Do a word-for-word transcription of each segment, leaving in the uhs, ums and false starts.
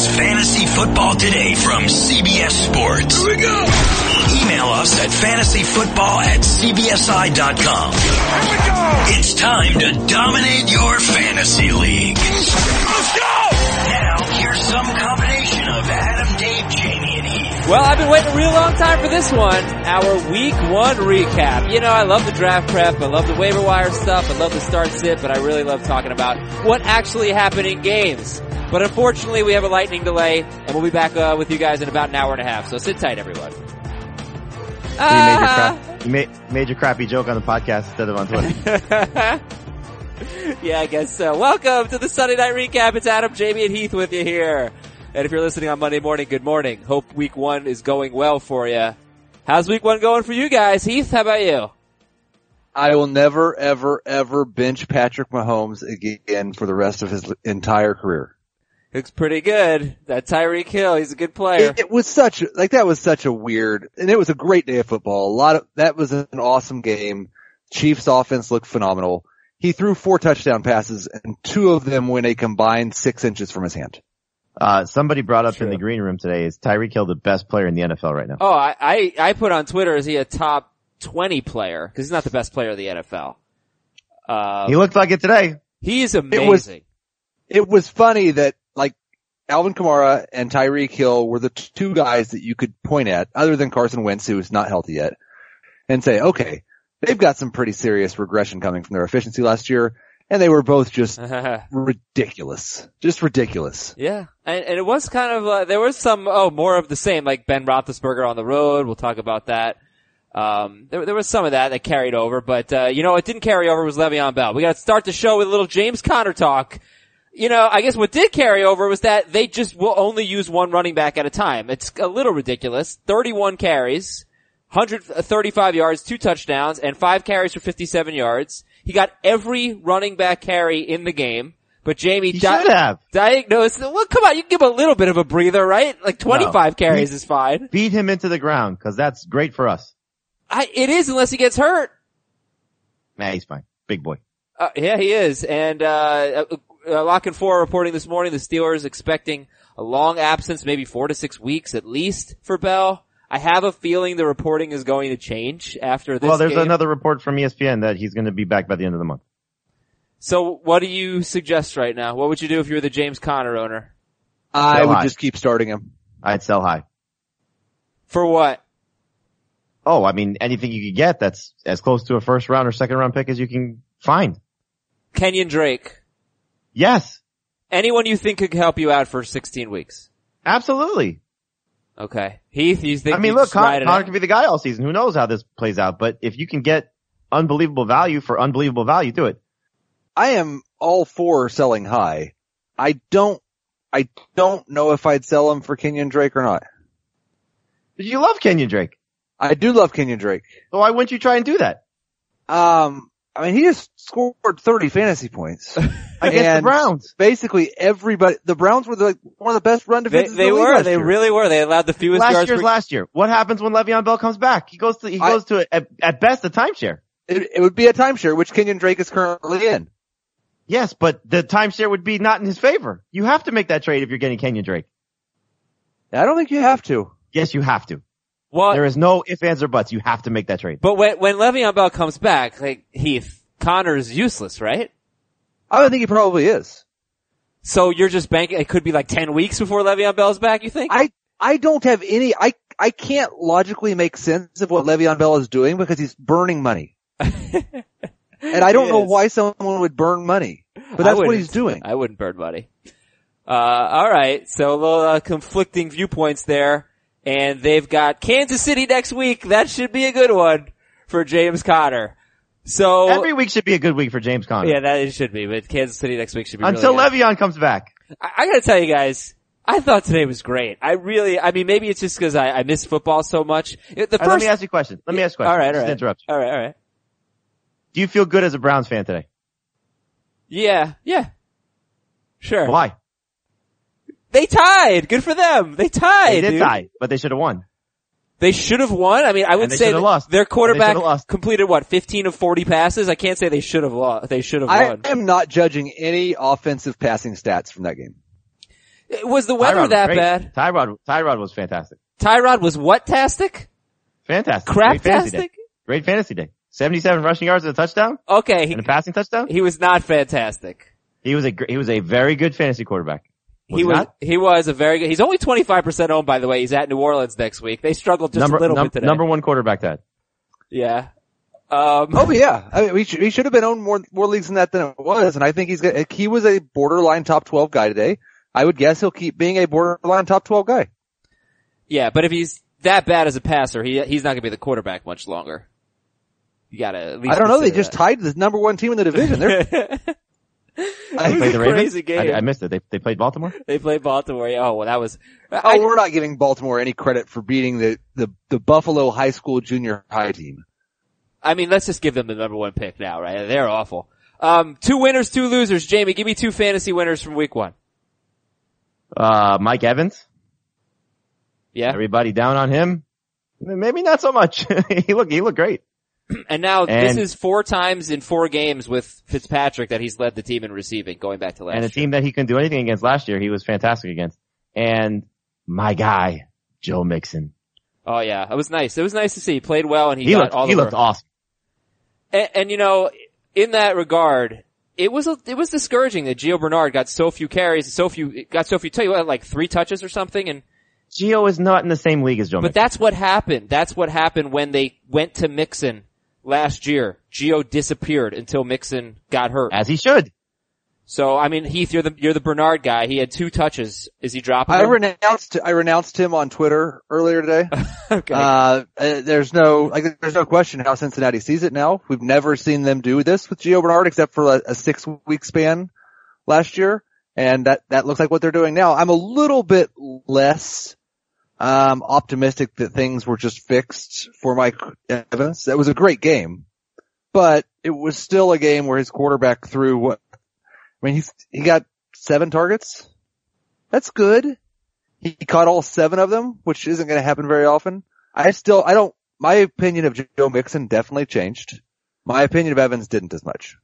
is Fantasy Football Today from C B S Sports. Here we go. Email us at fantasy football at c b s i dot com. Here we go. It's time to dominate your fantasy league. Let's go. Now, here's some combination of Adam, Dave, Jamie, and Heath. Well, I've been waiting a real long time for this one. Our week one recap. You know, I love the draft prep. I love the waiver wire stuff. I love the start sit, but I really love talking about what actually happened in games. But unfortunately, we have a lightning delay, and we'll be back uh, with you guys in about an hour and a half. So sit tight, everyone. Uh, you made your, crap, you made your crappy joke on the podcast instead of on Twitter. Yeah, I guess so. Welcome to the Sunday Night Recap. It's Adam, Jamie, and Heath with you here. And if you're listening on Monday morning, good morning. Hope week one is going well for you. How's week one going for you guys? Heath, how about you? I will never, ever, ever bench Patrick Mahomes again for the rest of his entire career. Looks pretty good. That Tyreek Hill, he's a good player. It, it was such, like that was such a weird, and it was a great day of football. A lot of, that was an awesome game. Chiefs offense looked phenomenal. He threw four touchdown passes and two of them went a combined six inches from his hand. Uh, somebody brought up True. in the green room today, is Tyreek Hill the best player in the N F L right now? Oh, I, I, I put on Twitter, is he a top twenty player? Cause he's not the best player of the N F L. Uh, he looked like it today. He is amazing. It was, it was funny that Alvin Kamara and Tyreek Hill were the two guys that you could point at, other than Carson Wentz, who is not healthy yet, and say, okay, they've got some pretty serious regression coming from their efficiency last year, and they were both just ridiculous. Just ridiculous. Yeah, and, and it was kind of, uh, there was some, oh, more of the same, like Ben Roethlisberger on the road, we'll talk about that. Um, there, there was some of that that carried over, but uh, you know what didn't carry over was Le'Veon Bell. We gotta start the show with a little James Conner talk. You know, I guess what did carry over was that they just will only use one running back at a time. It's a little ridiculous. thirty-one carries, one hundred thirty-five yards, two touchdowns, and five carries for fifty-seven yards. He got every running back carry in the game, but Jamie di- should have. diagnosed. Well, come on, you can give him a little bit of a breather, right? Like twenty-five no, carries is fine. Beat him into the ground, because that's great for us. I, it is, unless he gets hurt. Nah, he's fine. Big boy. Uh, yeah, he is, and uh Uh, Lock and Four reporting this morning, the Steelers expecting a long absence, maybe four to six weeks at least for Bell. I have a feeling the reporting is going to change after this. Well, there's game. Another report from E S P N that he's going to be back by the end of the month. So what do you suggest right now? What would you do if you were the James Conner owner? I sell would high. Just keep starting him. I'd sell high. For what? Oh, I mean, anything you could get that's as close to a first round or second round pick as you can find. Kenyan Drake. Yes. Anyone you think could help you out for sixteen weeks? Absolutely. Okay. Heath, you think I mean, look, Con- Connor could be the guy all season. Who knows how this plays out? But if you can get unbelievable value for unbelievable value, do it. I am all for selling high. I don't, I don't know if I'd sell him for Kenyan Drake or not. But you love Kenyan Drake. I do love Kenyan Drake. So why wouldn't you try and do that? Um, I mean, he just scored thirty fantasy points against the Browns. Basically, everybody. The Browns were the, like, one of the best run defenses. They, they in the were. Last they year. really were. They allowed the fewest last yards. Last year's per- last year. What happens when Le'Veon Bell comes back? He goes to. He I, goes to a, at, at best a timeshare. It, it would be a timeshare, which Kenyan Drake is currently in. Yes, but the timeshare would be not in his favor. You have to make that trade if you're getting Kenyan Drake. I don't think you have to. Yes, you have to. Well, there is no ifs, ands, or buts. You have to make that trade. But when, when Le'Veon Bell comes back, like, Heath, Connor is useless, right? I would think he probably is. So you're just banking, it could be like ten weeks before Le'Veon Bell's back, you think? I, I don't have any, I, I can't logically make sense of what Le'Veon Bell is doing because he's burning money. And I don't know why someone would burn money. But that's what he's doing. I wouldn't burn money. Uh, alright. So a little uh, conflicting viewpoints there. And they've got Kansas City next week. That should be a good one for James Conner. So every week should be a good week for James Conner. Yeah, that it should be. But Kansas City next week should be until really Le'Veon comes back. I, I gotta tell you guys, I thought today was great. I really, I mean, maybe it's just because I, I miss football so much. The first, right, let me ask you a question. Let me ask you a question. All right, all right. Interrupt you. All right, all right. Do you feel good as a Browns fan today? Yeah, yeah, sure. Why? They tied. Good for them. They tied. They did dude. tie, but they should have won. They should have won. I mean, I would say lost. Their quarterback lost. completed what fifteen of forty passes. I can't say they should have lost. They should have won. I am not judging any offensive passing stats from that game. Was the weather Tyrod that was bad? Tyrod, Tyrod was fantastic. Tyrod was what-tastic? Fantastic. Crap-tastic? Great fantasy day. seventy-seven rushing yards and a touchdown? Okay. He, and a passing touchdown? He was not fantastic. He was a, he was a very good fantasy quarterback. Was he was, not? He was a very good, he's only twenty-five percent owned, by the way. He's at New Orleans next week. They struggled just number, a little num- bit today. Number one quarterback that. Yeah. Um, oh yeah, I mean, we should, we should have been owned more, more leagues than that than it was. And I think he's got, he was a borderline top twelve guy today. I would guess he'll keep being a borderline top twelve guy. Yeah, but if he's that bad as a passer, he, he's not gonna be the quarterback much longer. You gotta, at least I don't know, they that. just tied the number one team in the division. They're, I played the Ravens. I, I missed it. They, they played Baltimore? They played Baltimore. Yeah. Oh, well, that was. Oh, I, we're not giving Baltimore any credit for beating the, the, the Buffalo high school junior high team. I mean, let's just give them the number one pick now, right? They're awful. Um, two winners, two losers. Jamie, give me two fantasy winners from week one. Uh, Mike Evans. Yeah. Everybody down on him. Maybe not so much. he looked, he looked great. And now and, this is four times in four games with Fitzpatrick that he's led the team in receiving, going back to last year. And a team that he couldn't do anything against last year, he was fantastic against. And my guy, Joe Mixon. Oh yeah, it was nice. It was nice to see. He played well and he, he got looked, all the He over. looked awesome. And, and you know, in that regard, it was, a, it was discouraging that Gio Bernard got so few carries, so few, got so few, tell you what, like three touches or something and Gio is not in the same league as Joe Mixon. But that's what happened. That's what happened when they went to Mixon. Last year, Gio disappeared until Mixon got hurt. As he should. So, I mean, Heath, you're the, you're the Bernard guy. He had two touches. Is he dropping I him? renounced, I renounced him on Twitter earlier today. Okay. Uh, there's no, like, there's no question how Cincinnati sees it now. We've never seen them do this with Gio Bernard except for a, a six week span last year. And that, that looks like what they're doing now. I'm a little bit less Um, optimistic that things were just fixed for Mike Evans. That was a great game, but it was still a game where his quarterback threw what, I mean, he's, he got seven targets. That's good. He caught all seven of them, which isn't going to happen very often. I still, I don't, my opinion of Joe Mixon definitely changed. My opinion of Evans didn't as much.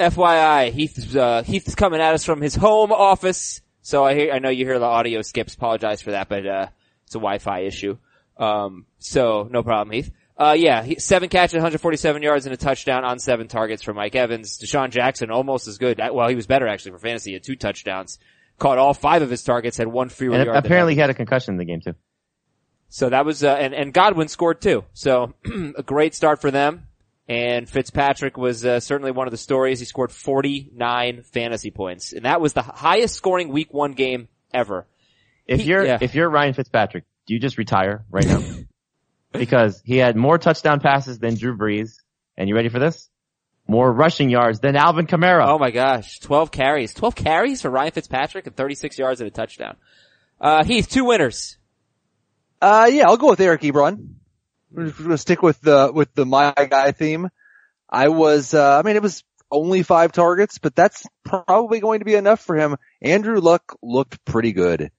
F Y I, Heath, uh, Heath's coming at us from his home office. So I hear, I know you hear the audio skips. Apologize for that, but, uh, it's a Wi-Fi issue. Um, so no problem, Heath. Uh, yeah, he, seven catches, one forty-seven yards and a touchdown on seven targets for Mike Evans. Deshaun Jackson almost as good. Well, he was better actually for fantasy. He had two touchdowns, caught all five of his targets, had one fewer yard. Apparently he had a concussion in the game too. So that was, uh, and, and Godwin scored too. So a great start for them. And Fitzpatrick was, uh, certainly one of the stories. He scored forty-nine fantasy points and that was the highest scoring week one game ever. If you're, yeah. if you're Ryan Fitzpatrick, do you just retire right now? Because he had more touchdown passes than Drew Brees. And you ready for this? More rushing yards than Alvin Kamara. Oh my gosh. twelve carries. twelve carries for Ryan Fitzpatrick and thirty-six yards and a touchdown. Uh, Heath, two winners. Uh, yeah, I'll go with Eric Ebron. We're just gonna stick with the, with the my guy theme. I was, uh, I mean, it was only five targets, but that's probably going to be enough for him. Andrew Luck looked pretty good.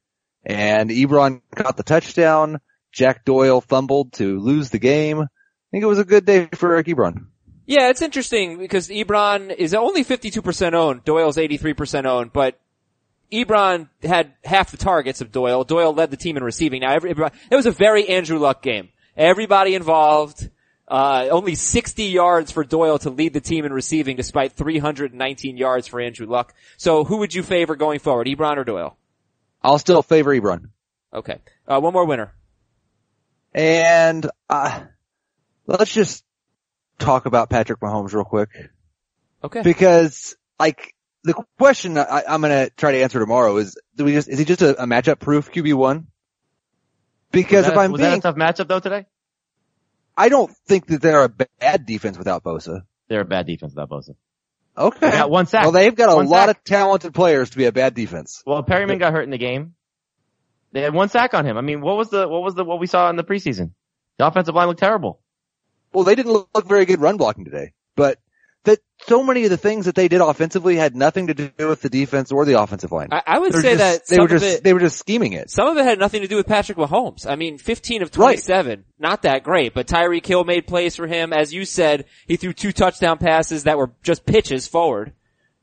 And Ebron caught the touchdown. Jack Doyle fumbled to lose the game. I think it was a good day for Eric Ebron. Yeah, it's interesting because Ebron is only fifty-two percent owned. Doyle's eighty-three percent owned, but Ebron had half the targets of Doyle. Doyle led the team in receiving. Now, every, everybody, it was a very Andrew Luck game. Everybody involved. Uh, only sixty yards for Doyle to lead the team in receiving despite three nineteen yards for Andrew Luck. So who would you favor going forward, Ebron or Doyle? I'll still favor Ebron. Okay. Uh, one more winner. And, uh, let's just talk about Patrick Mahomes real quick. Okay. Because, like, the question I, I'm gonna try to answer tomorrow is, do we just, is he just a, a matchup proof Q B one? Because if I'm being. Was that a tough matchup though today? I don't think that they're a bad defense without Bosa. They're a bad defense without Bosa. Okay. They got one sack. Well, they've got a one lot sack. of talented players to be a bad defense. Well, Perryman got hurt in the game. They had one sack on him. I mean, what was the, what was the, what we saw in the preseason? The offensive line looked terrible. Well, they didn't look very good run blocking today, but that so many of the things that they did offensively had nothing to do with the defense or the offensive line. I, I would say just, that they were just, it, they were just scheming it. Some of it had nothing to do with Patrick Mahomes. I mean, fifteen of twenty-seven, right. Not that great, but Tyreek Hill made plays for him. As you said, he threw two touchdown passes that were just pitches forward,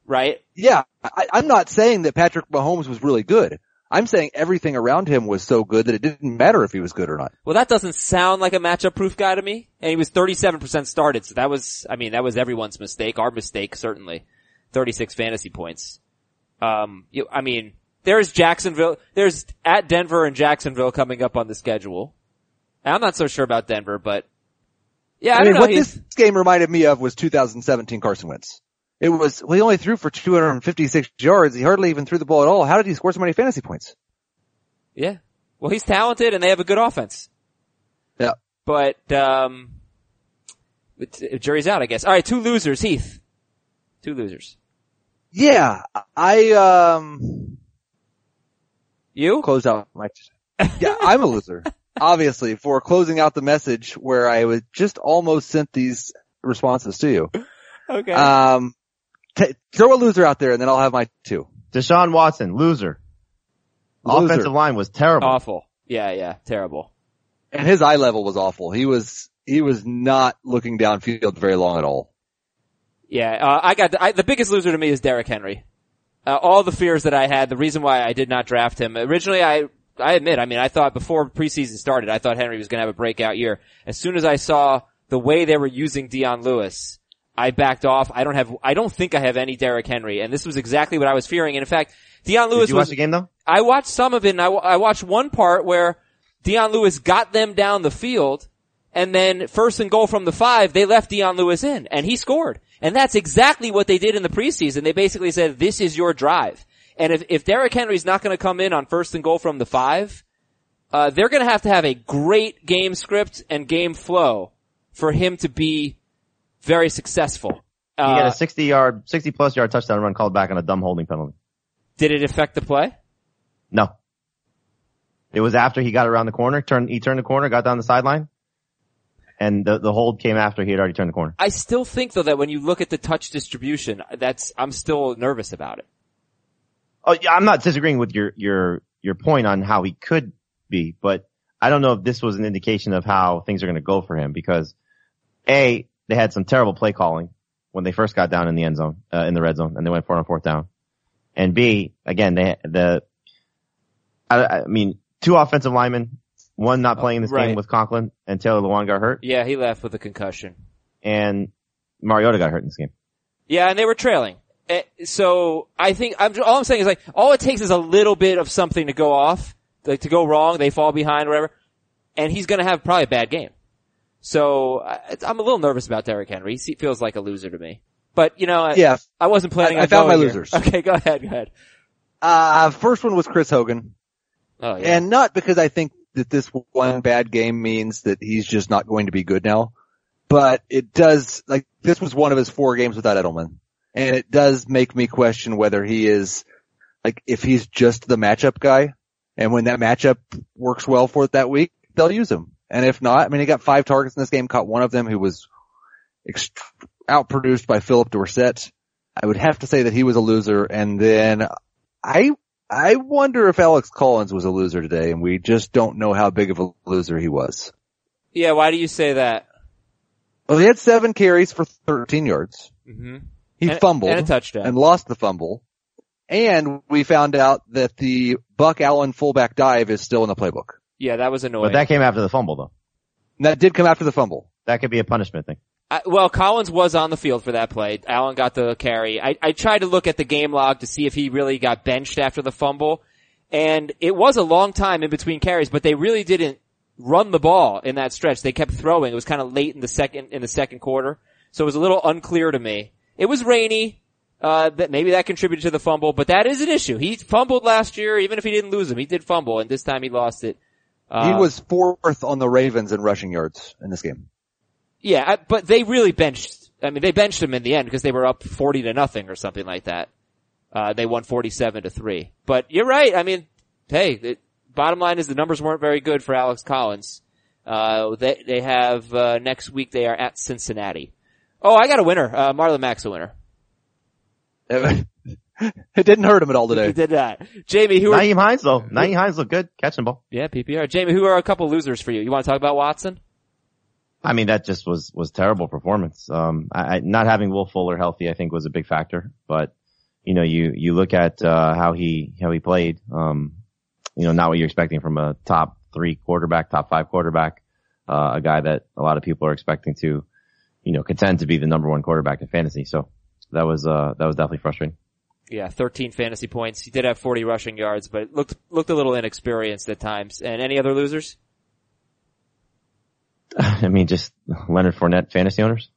right? Yeah. I, I'm not saying that Patrick Mahomes was really good. I'm saying everything around him was so good that it didn't matter if he was good or not. Well, that doesn't sound like a matchup-proof guy to me. And he was thirty-seven percent started, so that was, I mean, that was everyone's mistake, our mistake, certainly. thirty-six fantasy points. Um, you, I mean, there's Jacksonville, there's at Denver and Jacksonville coming up on the schedule. And I'm not so sure about Denver, but yeah, I, I mean, don't know. What He's... this game reminded me of was two thousand seventeen Carson Wentz. It was, well, he only threw for two hundred fifty-six yards. He hardly even threw the ball at all. How did he score so many fantasy points? Yeah. Well, he's talented and they have a good offense. Yeah. But, um, but jury's out, I guess. All right. Two losers, Heath. Two losers. Yeah. I, um, you closed out my, yeah, I'm a loser. Obviously, for closing out the message where I was just almost sent these responses to you. Okay. Um, t- throw a loser out there, and then I'll have my two. Deshaun Watson, loser. loser. Offensive line was terrible. Awful. Yeah, yeah, terrible. And his eye level was awful. He was he was not looking downfield very long at all. Yeah, uh, I got the, I, the biggest loser to me is Derrick Henry. Uh, all the fears that I had, the reason why I did not draft him originally, I I admit, I mean, I thought before preseason started, I thought Henry was going to have a breakout year. As soon as I saw the way they were using Deion Lewis, I backed off. I don't have, I don't think I have any Derrick Henry. And this was exactly what I was fearing. And in fact, Deion Lewis. Did you watch was, the game though? I watched some of it and I, I watched one part where Deion Lewis got them down the field and then first and goal from the five, they left Deion Lewis in and he scored. And that's exactly what they did in the preseason. They basically said, this is your drive. And if, if Derrick Henry's not going to come in on first and goal from the five, uh, they're going to have to have a great game script and game flow for him to be very successful. He uh, had a sixty-yard, sixty-plus-yard touchdown run called back on a dumb holding penalty. Did it affect the play? No. It was after he got around the corner. Turned, he turned the corner, got down the sideline, and the, the hold came after he had already turned the corner. I still think, though, that when you look at the touch distribution, that's I'm still nervous about it. Oh, yeah, I'm not disagreeing with your, your, your point on how he could be, but I don't know if this was an indication of how things are going to go for him because, A, they had some terrible play calling when they first got down in the end zone, uh, in the red zone, and they went for it on fourth down. And B, again, they, the, I, I mean, two offensive linemen, one not playing this oh, right. game with Conklin, and Taylor Lewan got hurt. Yeah, he left with a concussion. And Mariota got hurt in this game. Yeah, and they were trailing. So I think, I'm, all I'm saying is like, all it takes is a little bit of something to go off, like to go wrong, they fall behind, whatever, and he's gonna have probably a bad game. So, I'm a little nervous about Derrick Henry. He feels like a loser to me. But, you know, yeah. I, I wasn't planning I, on I found my here. losers. Okay, go ahead, go ahead. Uh, first one was Chris Hogan. Oh, yeah. And not because I think that this one bad game means that he's just not going to be good now, but it does, like, this was one of his four games without Edelman. And it does make me question whether he is, like, if he's just the matchup guy, and when that matchup works well for it that week, they'll use him. And if not, I mean, he got five targets in this game, caught one of them who was ext- outproduced by Philip Dorsett. I would have to say that he was a loser. And then I, I wonder if Alex Collins was a loser today and we just don't know how big of a loser he was. Yeah. Why do you say that? Well, he had seven carries for thirteen yards. Mm-hmm. He and, fumbled and, a touchdown. And lost the fumble. And we found out that the Buck Allen fullback dive is still in the playbook. Yeah, that was annoying. But that came after the fumble, though. That did come after the fumble. That could be a punishment thing. I, well, Collins was on the field for that play. Allen got the carry. I, I tried to look at the game log to see if he really got benched after the fumble. And it was a long time in between carries, but they really didn't run the ball in that stretch. They kept throwing. It was kind of late in the second, in the second quarter. So it was a little unclear to me. It was rainy. Uh, that maybe that contributed to the fumble, but that is an issue. He fumbled last year. Even if he didn't lose him, he did fumble, and this time he lost it. He was fourth on the Ravens in rushing yards in this game. Yeah, I, but they really benched, I mean, they benched him in the end because they were up forty to nothing or something like that. Uh, they won forty-seven to three. But you're right. I mean, hey, the bottom line is the numbers weren't very good for Alex Collins. Uh, they, they have, uh, next week they are at Cincinnati. Oh, I got a winner. Uh, Marlon Mack's a winner. It didn't hurt him at all today. It did not. Jamie, who are... Nyheim Hines, though. Nyheim Hines looked good. Catching ball. Yeah, P P R. Jamie, who are a couple losers for you? You want to talk about Watson? I mean, that just was, was terrible performance. Um, I, I, not having Will Fuller healthy, I think, was a big factor. But, you know, you, you look at, uh, how he, how he played. Um, you know, not what you're expecting from a top three quarterback, top five quarterback, uh, a guy that a lot of people are expecting to, you know, contend to be the number one quarterback in fantasy. So that was, uh, that was definitely frustrating. Yeah, thirteen fantasy points. He did have forty rushing yards, but looked, looked a little inexperienced at times. And any other losers? I mean, just Leonard Fournette fantasy owners.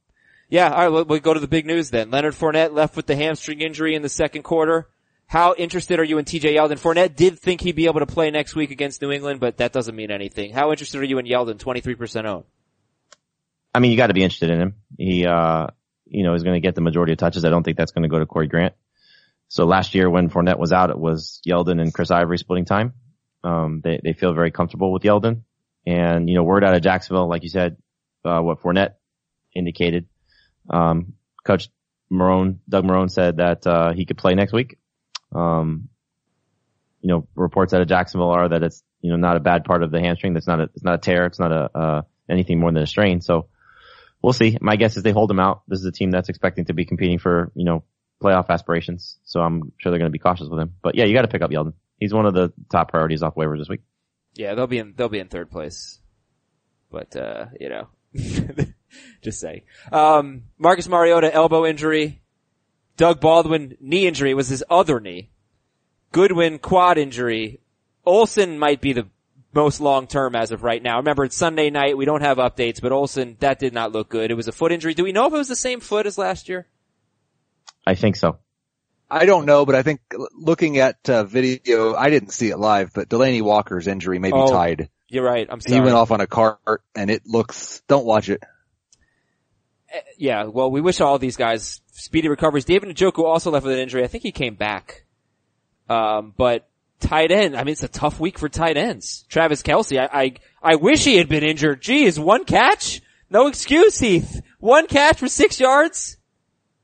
Yeah, all right, we'll go to the big news then. Leonard Fournette left with the hamstring injury in the second quarter. How interested are you in T J Yeldon? Fournette did think he'd be able to play next week against New England, but that doesn't mean anything. How interested are you in Yeldon, twenty-three percent owned? I mean, you got to be interested in him. He, uh, you know, is going to get the majority of touches. I don't think that's going to go to Corey Grant. So last year when Fournette was out, it was Yeldon and Chris Ivory splitting time. Um, they, they feel very comfortable with Yeldon. And, you know, word out of Jacksonville, like you said, uh, what Fournette indicated, um, Coach Marone, Doug Marone said that, uh, he could play next week. Um, you know, reports out of Jacksonville are that it's, you know, not a bad part of the hamstring. That's not a, it's not a tear. It's not a, uh, anything more than a strain. So we'll see. My guess is they hold him out. This is a team that's expecting to be competing for, you know, playoff aspirations. So I'm sure they're going to be cautious with him, but yeah, you got to pick up Yeldon. He's one of the top priorities off waivers this week. Yeah, they'll be in, they'll be in third place. But, uh, you know, just say, um, Marcus Mariota, elbow injury. Doug Baldwin, knee injury. It was his other knee. Goodwin, quad injury. Olsen might be the most long-term as of right now. Remember, it's Sunday night. We don't have updates, but Olsen, that did not look good. It was a foot injury. Do we know if it was the same foot as last year? I think so. I don't know, but I think looking at uh, video, I didn't see it live, but Delanie Walker's injury may be oh, tied. You're right. I'm sorry. He went off on a cart, and it looks – don't watch it. Uh, yeah, well, we wish all these guys speedy recoveries. David Njoku also left with an injury. I think he came back. Um, but tight end, I mean, it's a tough week for tight ends. Travis Kelce, I, I, I wish he had been injured. Geez, one catch? No excuse, Heath. One catch for six yards?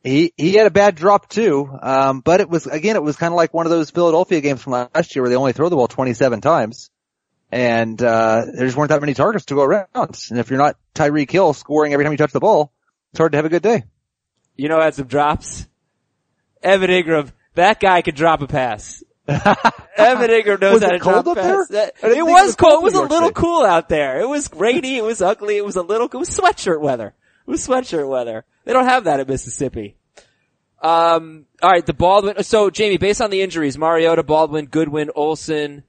He, he had a bad drop too, um, but it was, again, it was kind of like one of those Philadelphia games from last year where they only throw the ball twenty-seven times. And, uh, there just weren't that many targets to go around. And if you're not Tyreek Hill scoring every time you touch the ball, it's hard to have a good day. You know, I had some drops. Evan Ingram, that guy could drop a pass. Evan Ingram knows how to drop a pass. That, it, was it was cold. It was a little cool out there. It was rainy. It was ugly. It was a little, it was sweatshirt weather. With sweatshirt weather. They don't have that at Mississippi. Um, all right, the Baldwin. So, Jamie, based on the injuries, Mariota, Baldwin, Goodwin, Olsen,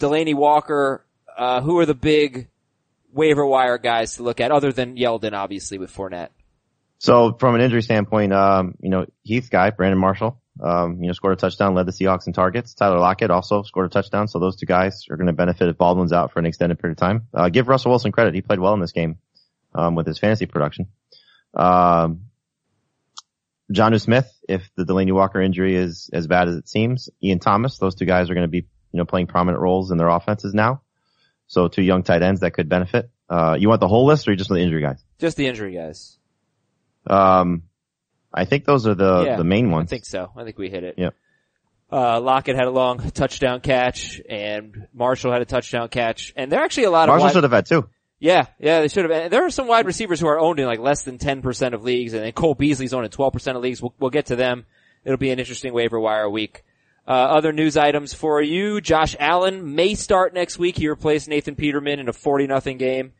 Delanie Walker, uh, who are the big waiver wire guys to look at, other than Yeldon, obviously, with Fournette? So, from an injury standpoint, um, you know, Heath guy, Brandon Marshall, um, you know, scored a touchdown, led the Seahawks in targets. Tyler Lockett also scored a touchdown. So, those two guys are going to benefit if Baldwin's out for an extended period of time. Uh, give Russell Wilson credit. He played well in this game. Um, with his fantasy production. Um, Jonnu Smith, if the Delanie Walker injury is as bad as it seems, Ian Thomas, those two guys are going to be, you know, playing prominent roles in their offenses now. So two young tight ends that could benefit. Uh, you want the whole list or just the injury guys? Just the injury guys. Um, I think those are the, yeah, the main ones. I think so. I think we hit it. Yeah. Uh, Lockett had a long touchdown catch and Marshall had a touchdown catch and there are actually a lot Marshall of- Marshall should have had two. Yeah, yeah, they should have. And there are some wide receivers who are owned in like less than ten percent of leagues, and then Cole Beasley's owned in twelve percent of leagues. We'll, we'll get to them. It'll be an interesting waiver wire week. Uh, other news items for you. Josh Allen may start next week. He replaced Nathan Peterman in a forty nothing game.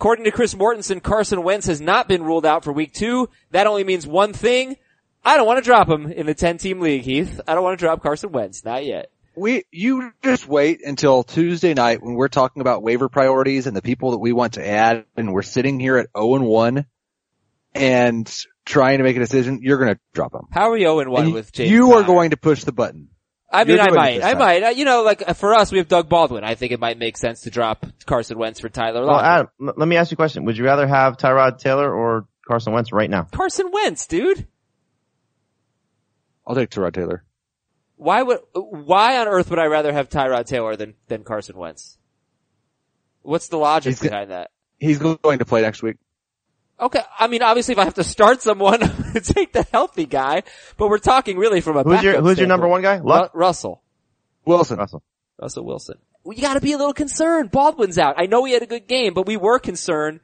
According to Chris Mortensen, Carson Wentz has not been ruled out for week two. That only means one thing. I don't want to drop him in the ten team league, Heath. I don't want to drop Carson Wentz. Not yet. We, you just wait until Tuesday night when we're talking about waiver priorities and the people that we want to add and we're sitting here at oh and one and trying to make a decision, you're going to drop them. How are you oh and one with James You Conner? Are going to push the button. I mean, I might. I might. I, you know, like for us, we have Doug Baldwin. I think it might make sense to drop Carson Wentz for Tyler Lockett. Well, Adam, let me ask you a question. Would you rather have Tyrod Taylor or Carson Wentz right now? Carson Wentz, dude. I'll take Tyrod Taylor. Why would, why on earth would I rather have Tyrod Taylor than, than Carson Wentz? What's the logic he's behind that? He's going to play next week. Okay. I mean, obviously if I have to start someone, I'm going to take the healthy guy, but we're talking really from a backup standpoint. Who's your, who's your number one guy? Luck? Ru- Russell. Wilson. Russell. Russell Wilson. Well, you gotta be a little concerned. Baldwin's out. I know he had a good game, but we were concerned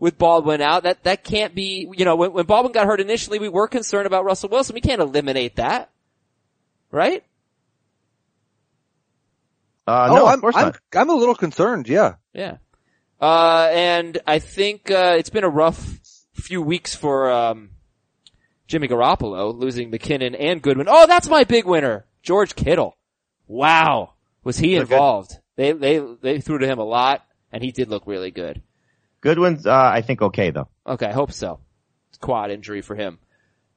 with Baldwin out. That, that can't be, you know, when, when Baldwin got hurt initially, we were concerned about Russell Wilson. We can't eliminate that. Right? Uh, Uh, oh, no, I'm, of course I'm, not. I'm a little concerned. Yeah. Yeah. Uh, and I think, uh, it's been a rough few weeks for, um, Jimmy Garoppolo, losing McKinnon and Goodwin. Oh, that's my big winner. George Kittle. Wow. Was he They're involved? Good. They, they, they threw to him a lot and he did look really good. Goodwin's, uh, I think okay though. Okay. I hope so. Quad injury for him.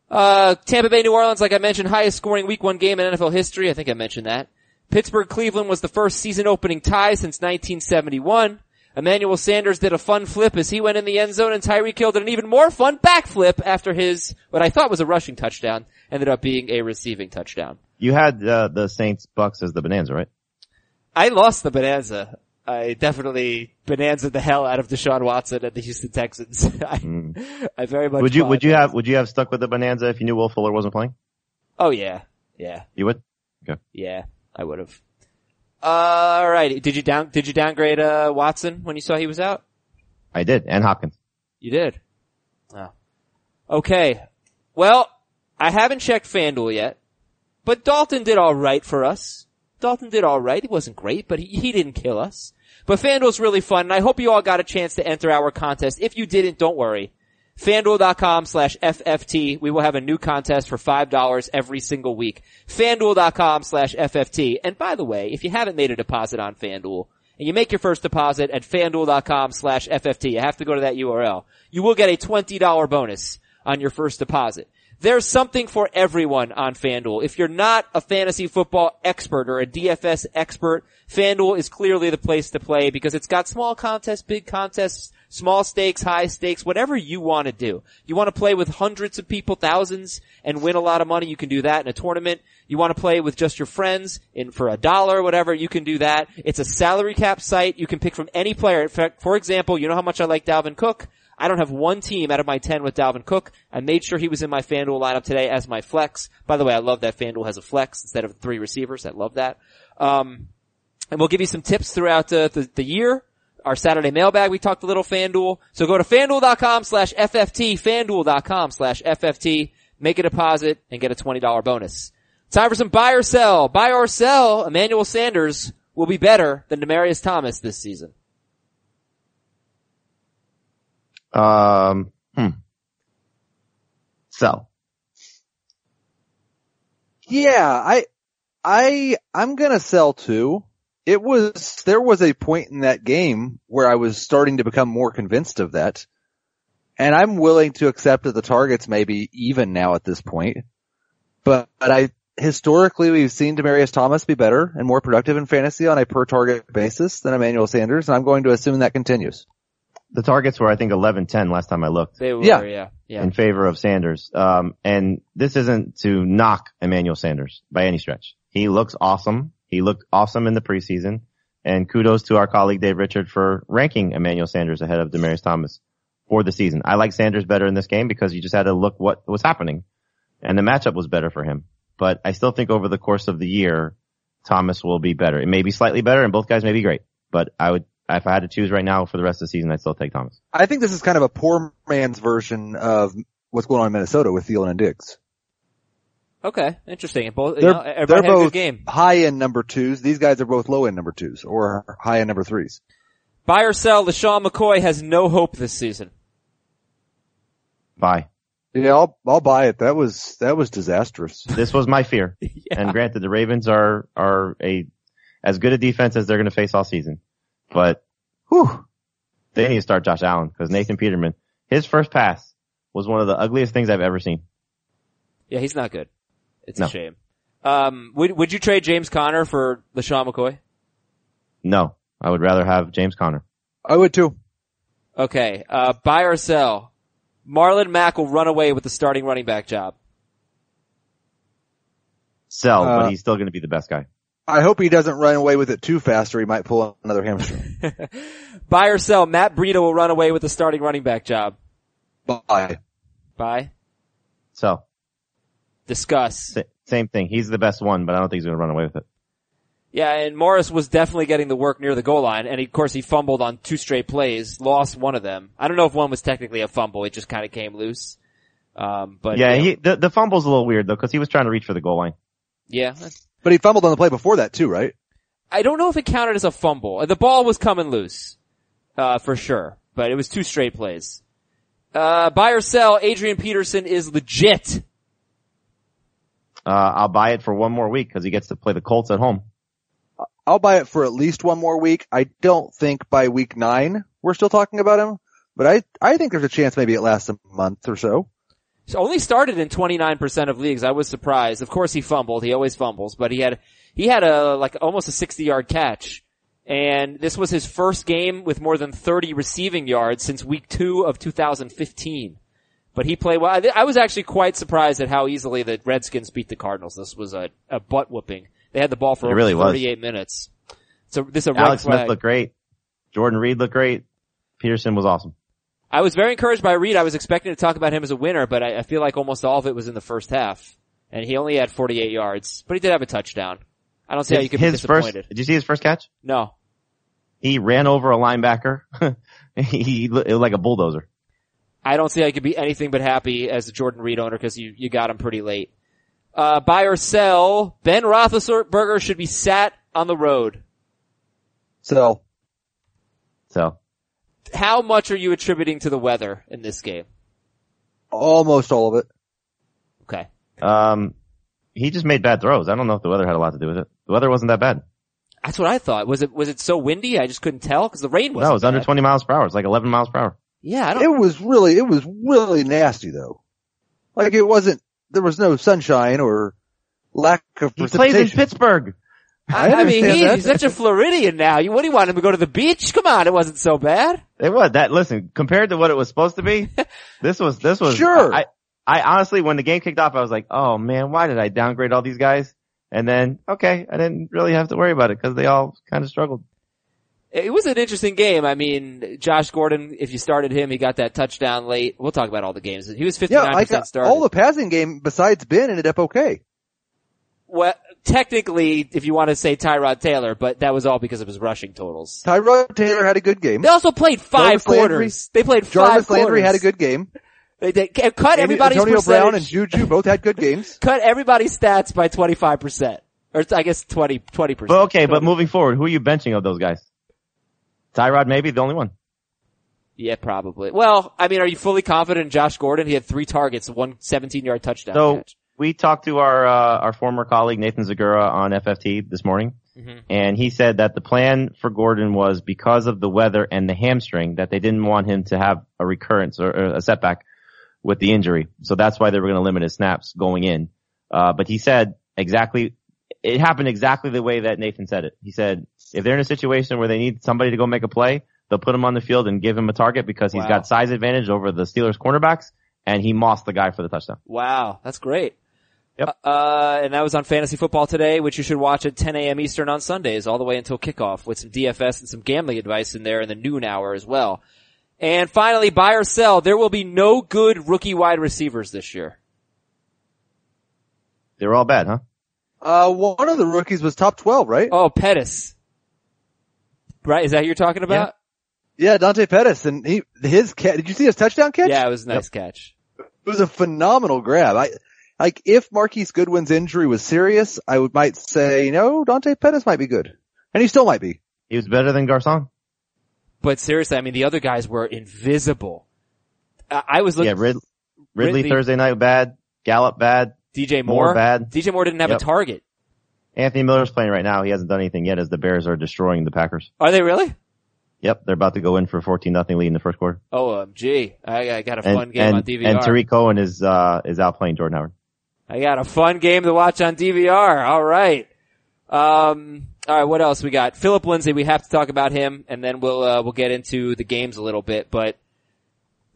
Uh, Tampa Bay, New Orleans, like I mentioned, highest scoring week one game in N F L history. I think I mentioned that. Pittsburgh, Cleveland was the first season opening tie since nineteen seventy-one. Emmanuel Sanders did a fun flip as he went in the end zone, and Tyreek Hill did an even more fun backflip after his, what I thought was a rushing touchdown, ended up being a receiving touchdown. You had uh, the Saints Bucks as the bonanza, right? I lost the bonanza. I definitely bonanza the hell out of Deshaun Watson and the Houston Texans. I, mm. I very much would you would you have would you have stuck with the bonanza if you knew Will Fuller wasn't playing? Oh yeah, yeah. You would? Okay. Yeah. I would have. Uh, alrighty. Did you down, did you downgrade, uh, Watson when you saw he was out? I did. And Hopkins. You did? Oh. Okay. Well, I haven't checked FanDuel yet, but Dalton did alright for us. Dalton did alright. He wasn't great, but he, he didn't kill us. But FanDuel's really fun, and I hope you all got a chance to enter our contest. If you didn't, don't worry. FanDuel.com slash FFT. We will have a new contest for five dollars every single week. FanDuel.com slash FFT. And by the way, if you haven't made a deposit on FanDuel, and you make your first deposit at FanDuel.com slash FFT, you have to go to that U R L. You will get a twenty dollars bonus on your first deposit. There's something for everyone on FanDuel. If you're not a fantasy football expert or a D F S expert, FanDuel is clearly the place to play because it's got small contests, big contests, small stakes, high stakes, whatever you want to do. You want to play with hundreds of people, thousands, and win a lot of money, you can do that in a tournament. You want to play with just your friends in for a dollar or whatever, you can do that. It's a salary cap site. You can pick from any player. In fact, for example, you know how much I like Dalvin Cook? I don't have one team out of my ten with Dalvin Cook. I made sure he was in my FanDuel lineup today as my flex. By the way, I love that FanDuel has a flex instead of three receivers. I love that. Um, and we'll give you some tips throughout the, the, the year. Our Saturday mailbag, we talked a little FanDuel. So go to FanDuel.com slash FFT, FanDuel.com slash FFT, make a deposit, and get a twenty dollars bonus. Time for some buy or sell. Buy or sell, Emmanuel Sanders will be better than Demaryius Thomas this season. Um, hmm. Sell. Yeah, I, I, I'm gonna sell too. It was, there was a point in that game where I was starting to become more convinced of that. And I'm willing to accept that the targets may be even now at this point. But, but I, historically we've seen Demaryius Thomas be better and more productive in fantasy on a per target basis than Emmanuel Sanders, and I'm going to assume that continues. The targets were, I think, eleven ten last time I looked. They were, yeah. yeah. yeah. In favor of Sanders. Um, and this isn't to knock Emmanuel Sanders by any stretch. He looks awesome. He looked awesome in the preseason, and kudos to our colleague Dave Richard for ranking Emmanuel Sanders ahead of Demaryius Thomas for the season. I like Sanders better in this game because you just had to look what was happening, and the matchup was better for him. But I still think over the course of the year, Thomas will be better. It may be slightly better, and both guys may be great. But I would, if I had to choose right now for the rest of the season, I'd still take Thomas. I think this is kind of a poor man's version of what's going on in Minnesota with Thielen and Diggs. Okay, interesting. Both, they're you know, everybody they're had both a good game. High-end number twos. These guys are both low-end number twos or high-end number threes. Buy or sell, LeSean McCoy has no hope this season. Buy. Yeah, I'll, I'll buy it. That was, that was disastrous. This was my fear. yeah. And granted, the Ravens are, are a, as good a defense as they're going to face all season. But, whew, they need to start Josh Allen because Nathan Peterman, his first pass was one of the ugliest things I've ever seen. Yeah, he's not good. It's no. a shame. Um, would would you trade James Conner for LeSean McCoy? No, I would rather have James Conner. I would too. Okay, uh, buy or sell. Marlon Mack will run away with the starting running back job. Sell, uh, but he's still going to be the best guy. I hope he doesn't run away with it too fast, or he might pull another hamstring. Buy or sell. Matt Breida will run away with the starting running back job. Buy. Buy. Sell. Discuss. Same thing. He's the best one, but I don't think he's going to run away with it. Yeah, and Morris was definitely getting the work near the goal line, and of course he fumbled on two straight plays, lost one of them. I don't know if one was technically a fumble; it just kind of came loose. Um, but yeah, you know. he, the the fumble's a little weird though because he was trying to reach for the goal line. Yeah, but he fumbled on the play before that too, right? I don't know if it counted as a fumble. The ball was coming loose, uh, for sure, but it was two straight plays. Uh, buy or sell, Adrian Peterson is legit. Uh, I'll buy it for one more week because he gets to play the Colts at home. I'll buy it for at least one more week. I don't think by week nine we're still talking about him, but I, I think there's a chance maybe it lasts a month or so. So only started in twenty-nine percent of leagues. I was surprised. Of course he fumbled. He always fumbles, but he had, he had a, like almost a sixty yard catch. And this was his first game with more than thirty receiving yards since week two of two thousand fifteen. But he played well. I, th- I was actually quite surprised at how easily the Redskins beat the Cardinals. This was a, a butt whooping. They had the ball for really thirty-eight was. minutes. So this is a red Alex flag. Smith looked great. Jordan Reed looked great. Peterson was awesome. I was very encouraged by Reed. I was expecting to talk about him as a winner, but I, I feel like almost all of it was in the first half. And he only had forty-eight yards, but he did have a touchdown. I don't see his, how you could be disappointed. First, did you see his first catch? No. He ran over a linebacker. he, he looked like a bulldozer. I don't see how you could be anything but happy as a Jordan Reed owner because you, you got him pretty late. Uh, buy or sell, Ben Roethlisberger should be sat on the road. Sell. Sell. How much are you attributing to the weather in this game? Almost all of it. Okay. Um, he just made bad throws. I don't know if the weather had a lot to do with it. The weather wasn't that bad. That's what I thought. Was it, was it so windy? I just couldn't tell because the rain wasn't. No, it was bad. Under twenty miles per hour. It was like eleven miles per hour. Yeah, I don't. It was really, it was really nasty though. Like it wasn't, there was no sunshine or lack of precipitation. He plays in Pittsburgh. I, I mean, he's, he's such a Floridian now. You, what do you want him to go to the beach? Come on, it wasn't so bad. It was that. Listen, compared to what it was supposed to be, this was this was. Sure. I, I honestly, when the game kicked off, I was like, "Oh man, why did I downgrade all these guys?" And then, okay, I didn't really have to worry about it because they all kind of struggled. It was an interesting game. I mean, Josh Gordon, if you started him, he got that touchdown late. We'll talk about all the games. He was fifty-nine percent yeah, I got, started. All the passing game besides Ben ended up okay. Well, technically, if you want to say Tyrod Taylor, but that was all because of his rushing totals. Tyrod Taylor had a good game. They also played five Jarvis quarters. Landry, they played five Jarvis quarters. Jarvis Landry had a good game. They, they cut everybody's Antonio percentage. Brown and Juju both had good games. Cut everybody's stats by twenty-five percent. Or I guess twenty, twenty percent. Well, okay, twenty. But moving forward, who are you benching of those guys? Tyrod may be the only one. Yeah, probably. Well, I mean, are you fully confident in Josh Gordon? He had three targets, one seventeen-yard touchdown. So catch. We talked to our uh, our former colleague Nathan Zagura on F F T this morning, mm-hmm. and he said that the plan for Gordon was because of the weather and the hamstring that they didn't want him to have a recurrence or, or a setback with the injury. So that's why they were going to limit his snaps going in. Uh but he said exactly it happened exactly the way that Nathan said it. He said, if they're in a situation where they need somebody to go make a play, they'll put him on the field and give him a target because he's wow. got size advantage over the Steelers cornerbacks, and he mossed the guy for the touchdown. Wow, that's great. Yep. Uh, and that was on Fantasy Football Today, which you should watch at ten a.m. Eastern on Sundays all the way until kickoff with some D F S and some gambling advice in there in the noon hour as well. And finally, buy or sell, there will be no good rookie wide receivers this year. They're all bad, huh? Uh, one of the rookies was top twelve, right? Oh, Pettis. Right? Is that who you're talking about? Yeah, yeah Dante Pettis. And he, his catch, did you see his touchdown catch? Yeah, it was a nice yep. catch. It was a phenomenal grab. I, like, if Marquise Goodwin's injury was serious, I would, might say, you know, Dante Pettis might be good. And he still might be. He was better than Garcon. But seriously, I mean, the other guys were invisible. I, I was looking. Yeah, Rid- Ridley, Ridley Thursday night bad. Gallup bad. D J Moore, Moore bad. D J Moore didn't have yep. a target. Anthony Miller's playing right now. He hasn't done anything yet as the Bears are destroying the Packers. Are they really? Yep. They're about to go in for a fourteen nothing lead in the first quarter. O M G. I, I got a fun and, game and, on D V R. And Tariq Cohen is, uh, is out playing Jordan Howard. I got a fun game to watch on D V R. All right. Um, all right. What else we got? Philip Lindsay. We have to talk about him and then we'll, uh, we'll get into the games a little bit, but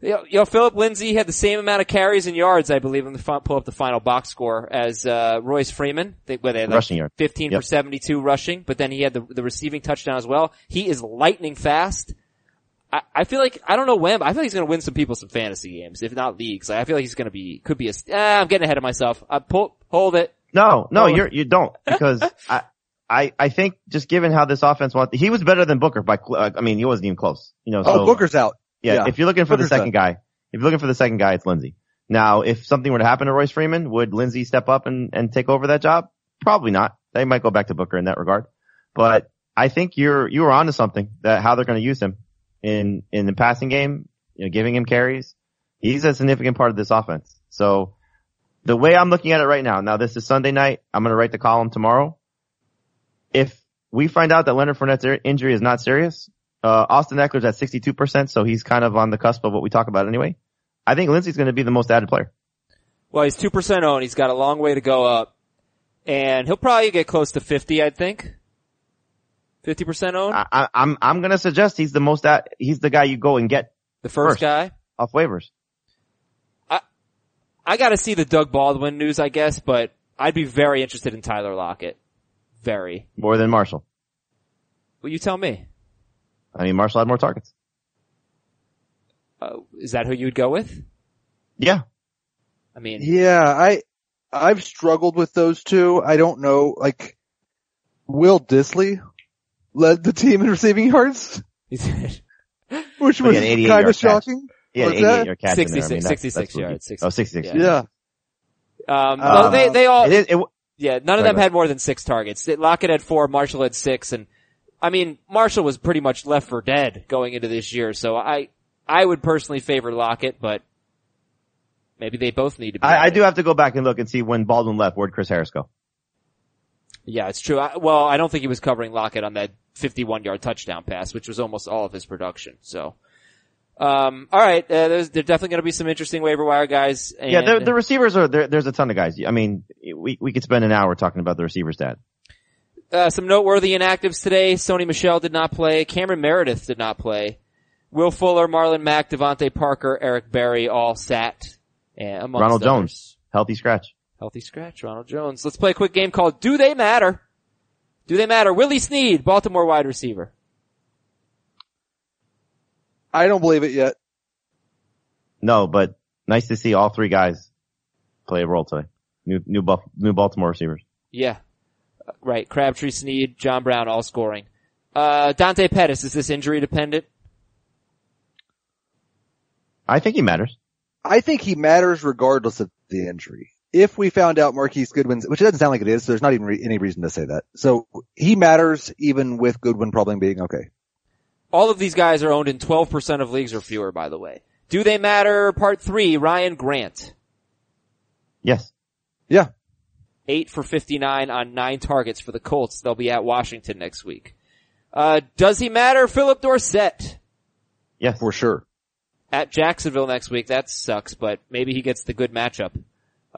You know, Philip Lindsay had the same amount of carries and yards, I believe, when they pull up the final box score as, uh, Royce Freeman. They, well, they had like fifteen yep. for seventy-two rushing, but then he had the, the receiving touchdown as well. He is lightning fast. I, I feel like, I don't know when, but I feel like he's gonna win some people some fantasy games, if not leagues. Like, I feel like he's gonna be, could be a, ah, I'm getting ahead of myself. I pull, hold it. No, no, you're, you don't, because I, I, I think just given how this offense wants, he was better than Booker by, I mean, he wasn't even close, you know, so. Oh, Booker's out. Yeah, yeah, if you're looking for the second guy, if you're looking for the second guy, it's Lindsey. Now, if something were to happen to Royce Freeman, would Lindsey step up and, and take over that job? Probably not. They might go back to Booker in that regard. But I think you're you were onto something, that how they're going to use him in in the passing game, you know, giving him carries. He's a significant part of this offense. So the way I'm looking at it right now, now this is Sunday night. I'm going to write the column tomorrow. If we find out that Leonard Fournette's injury is not serious, uh Austin Eckler's at sixty-two percent, so he's kind of on the cusp of what we talk about anyway. I think Lindsey's going to be the most added player. Well, he's two percent owned. He's got a long way to go up. And he'll probably get close to fifty, I think. fifty percent owned? I, I, I'm, I'm gonna suggest he's the most, at, he's the guy you go and get. The first, first guy? Off waivers. I, I gotta see the Doug Baldwin news, I guess, but I'd be very interested in Tyler Lockett. Very. More than Marshall. Well, you tell me. I mean, Marshall had more targets. Uh, is that who you'd go with? Yeah. I mean, yeah, I, I've struggled with those two. I don't know, like, Will Dissly led the team in receiving yards. He did. Which was kind of shocking. Yeah, eighty-eight yard catch. sixty-six, I mean, sixty-six that's, that's yards. sixty-six. Oh, sixty-six. Yeah. yeah. Um, uh, well, they, they all, it is, it, yeah, none of them had more than six targets. Lockett had four, Marshall had six, and, I mean, Marshall was pretty much left for dead going into this year, so I, I would personally favor Lockett, but maybe they both need to be. I, I do have to go back and look and see when Baldwin left. Where'd Chris Harris go? Yeah, it's true. I, well, I don't think he was covering Lockett on that fifty-one yard touchdown pass, which was almost all of his production. So, um, all right, uh, there's, there's definitely going to be some interesting waiver wire guys. And yeah, the, the receivers are there. There's a ton of guys. I mean, we we could spend an hour talking about the receivers, Dad. Uh, some noteworthy inactives today. Sony Michel did not play. Cameron Meredith did not play. Will Fuller, Marlon Mack, Devontae Parker, Eric Berry all sat. Yeah, Ronald others. Jones, healthy scratch. Healthy scratch, Ronald Jones. Let's play a quick game called Do They Matter? Do They Matter? Willie Snead, Baltimore wide receiver. I don't believe it yet. No, but nice to see all three guys play a role today. New new, Buff, new Baltimore receivers. Yeah, right. Crabtree, Snead, John Brown all scoring. Uh Dante Pettis, is this injury dependent? I think he matters. I think he matters regardless of the injury. If we found out Marquise Goodwin's, which it doesn't sound like it is, so there's not even re- any reason to say that. So he matters even with Goodwin probably being okay. All of these guys are owned in twelve percent of leagues or fewer, by the way. Do They Matter? Part three, Ryan Grant. Yes. Yeah. eight for fifty-nine on nine targets for the Colts. They'll be at Washington next week. Uh, does he matter? Philip Dorsett. Yeah, for sure. At Jacksonville next week, that sucks, but maybe he gets the good matchup.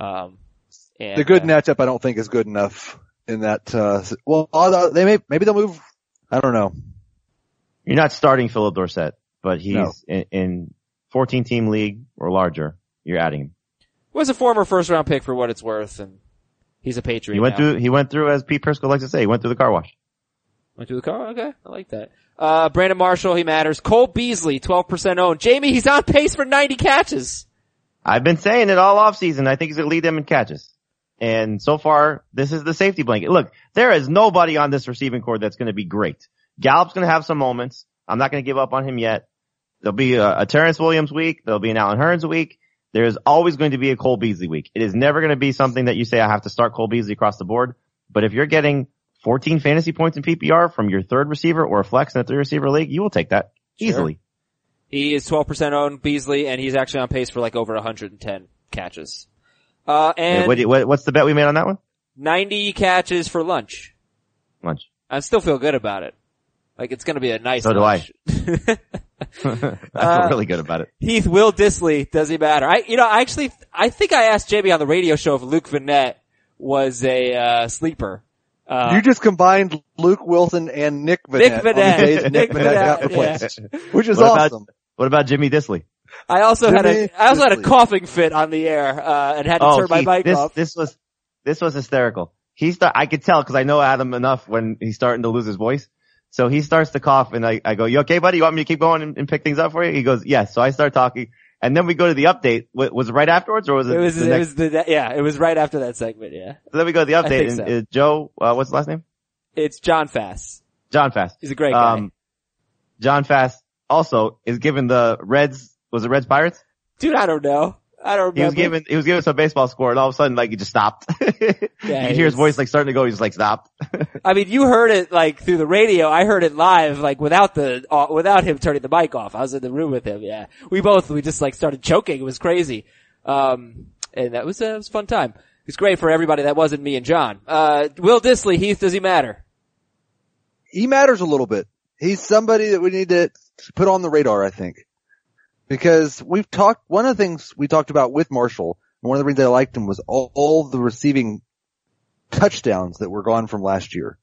Um, and, the good uh, matchup I don't think is good enough in that, uh, well, they may, maybe they'll move, I don't know. You're not starting Philip Dorsett, but he's no. in, in fourteen team league or larger, you're adding him. Was a former first round pick for what it's worth, and he's a Patriot. He went now. through, he went through, as Pete Prisco likes to say, he went through the car wash. Went through the car? Okay, I like that. Uh, Brandon Marshall, he matters. Cole Beasley, twelve percent owned. Jamie, he's on pace for ninety catches. I've been saying it all offseason. I think he's going to lead them in catches. And so far, this is the safety blanket. Look, there is nobody on this receiving corps that's going to be great. Gallup's going to have some moments. I'm not going to give up on him yet. There'll be a, a Terrence Williams week. There'll be an Allen Hurns week. There's always going to be a Cole Beasley week. It is never going to be something that you say, I have to start Cole Beasley across the board. But if you're getting fourteen fantasy points in P P R from your third receiver or a flex in a three receiver league, you will take that easily. Sure. He is twelve percent owned, Beasley, and he's actually on pace for like over one hundred ten catches. Uh, and what, what, what's the bet we made on that one? ninety catches for lunch. Lunch. I still feel good about it. Like, it's going to be a nice so lunch. So do I. I feel uh, really good about it. Heath, Will Dissly, does he matter? I, you know, I actually, I think I asked Jamie on the radio show if Luke Vanette was a, uh, sleeper. Uh, you just combined Luke Wilson and Nick Vanette. Nick Vanette. Nick Vanette, Vanette yeah. Which is what awesome. About, what about Jimmy Dissly? I also Jimmy had a, I also Dissly. had a coughing fit on the air, uh, and had to oh, turn Keith, my mic this, off. This was, this was hysterical. He start, I could tell cause I know Adam enough when he's starting to lose his voice. So he starts to cough and I, I go, you okay, buddy? You want me to keep going and, and pick things up for you? He goes, yes. Yeah. So I start talking and then we go to the update. Was it right afterwards or was it? It was, the it next? was the, yeah, it was right after that segment. Yeah. So then we go to the update and so. uh, Joe, uh, what's his last name? It's John Fass. John Fass. He's a great guy. Um, John Fass also is given the Reds, was it Reds Pirates? Dude, I don't know. I don't remember. He was giving, he was giving some baseball score and all of a sudden, like, he just stopped. Yeah, you could hear his voice, like, starting to go. He just, like, stopped. I mean, you heard it, like, through the radio. I heard it live, like, without the, uh, without him turning the mic off. I was in the room with him. Yeah. We both, we just, like, started choking. It was crazy. Um, and that was, uh, it was a fun time. It was great for everybody that wasn't me and John. Uh, Will Dissly, Heath, does he matter? He matters a little bit. He's somebody that we need to put on the radar, I think. Because we've talked, one of the things we talked about with Marshall, and one of the reasons I liked him was all, all the receiving touchdowns that were gone from last year.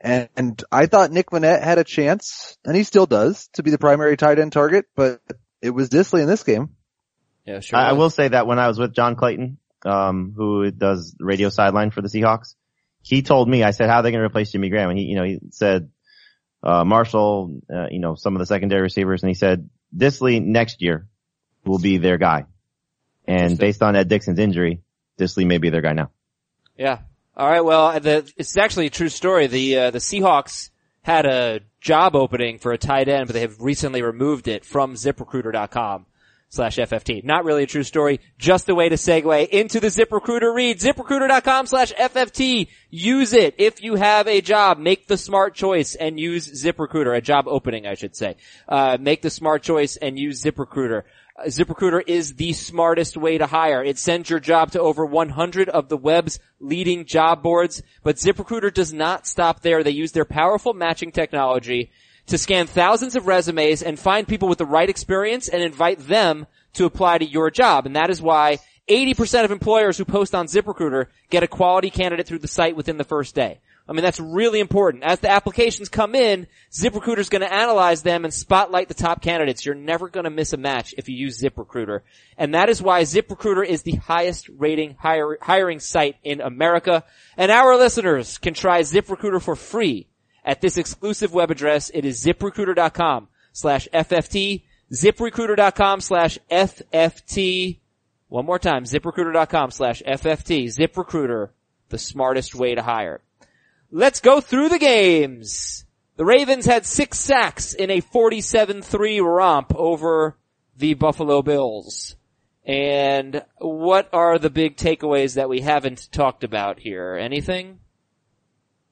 And, and I thought Nick Vannett had a chance, and he still does, to be the primary tight end target, but it was Dissly in this game. Yeah, sure. I, I will say that when I was with John Clayton, um, who does radio sideline for the Seahawks, he told me, I said, how are they going to replace Jimmy Graham? And he, you know, he said, uh, Marshall, uh, you know, some of the secondary receivers, and he said, Dissly next year will be their guy. And based on Ed Dixon's injury, Dissly may be their guy now. Yeah. All right. Well, the, it's actually a true story. The, uh, the Seahawks had a job opening for a tight end, but they have recently removed it from ZipRecruiter.com slash FFT. Not really a true story. Just a way to segue into the ZipRecruiter read. ZipRecruiter.com slash FFT. Use it. If you have a job, make the smart choice and use ZipRecruiter. A job opening, I should say. Uh, make the smart choice and use ZipRecruiter. Uh, ZipRecruiter is the smartest way to hire. It sends your job to over one hundred of the web's leading job boards. But ZipRecruiter does not stop there. They use their powerful matching technology to scan thousands of resumes and find people with the right experience and invite them to apply to your job. And that is why eighty percent of employers who post on ZipRecruiter get a quality candidate through the site within the first day. I mean, that's really important. As the applications come in, ZipRecruiter is going to analyze them and spotlight the top candidates. You're never going to miss a match if you use ZipRecruiter. And that is why ZipRecruiter is the highest rating hire- hiring site in America. And our listeners can try ZipRecruiter for free at this exclusive web address. It is ZipRecruiter.com slash FFT, ZipRecruiter.com slash FFT. One more time, ZipRecruiter.com slash FFT, ZipRecruiter, the smartest way to hire. Let's go through the games. The Ravens had six sacks in a forty-seven three romp over the Buffalo Bills. And what are the big takeaways that we haven't talked about here? Anything?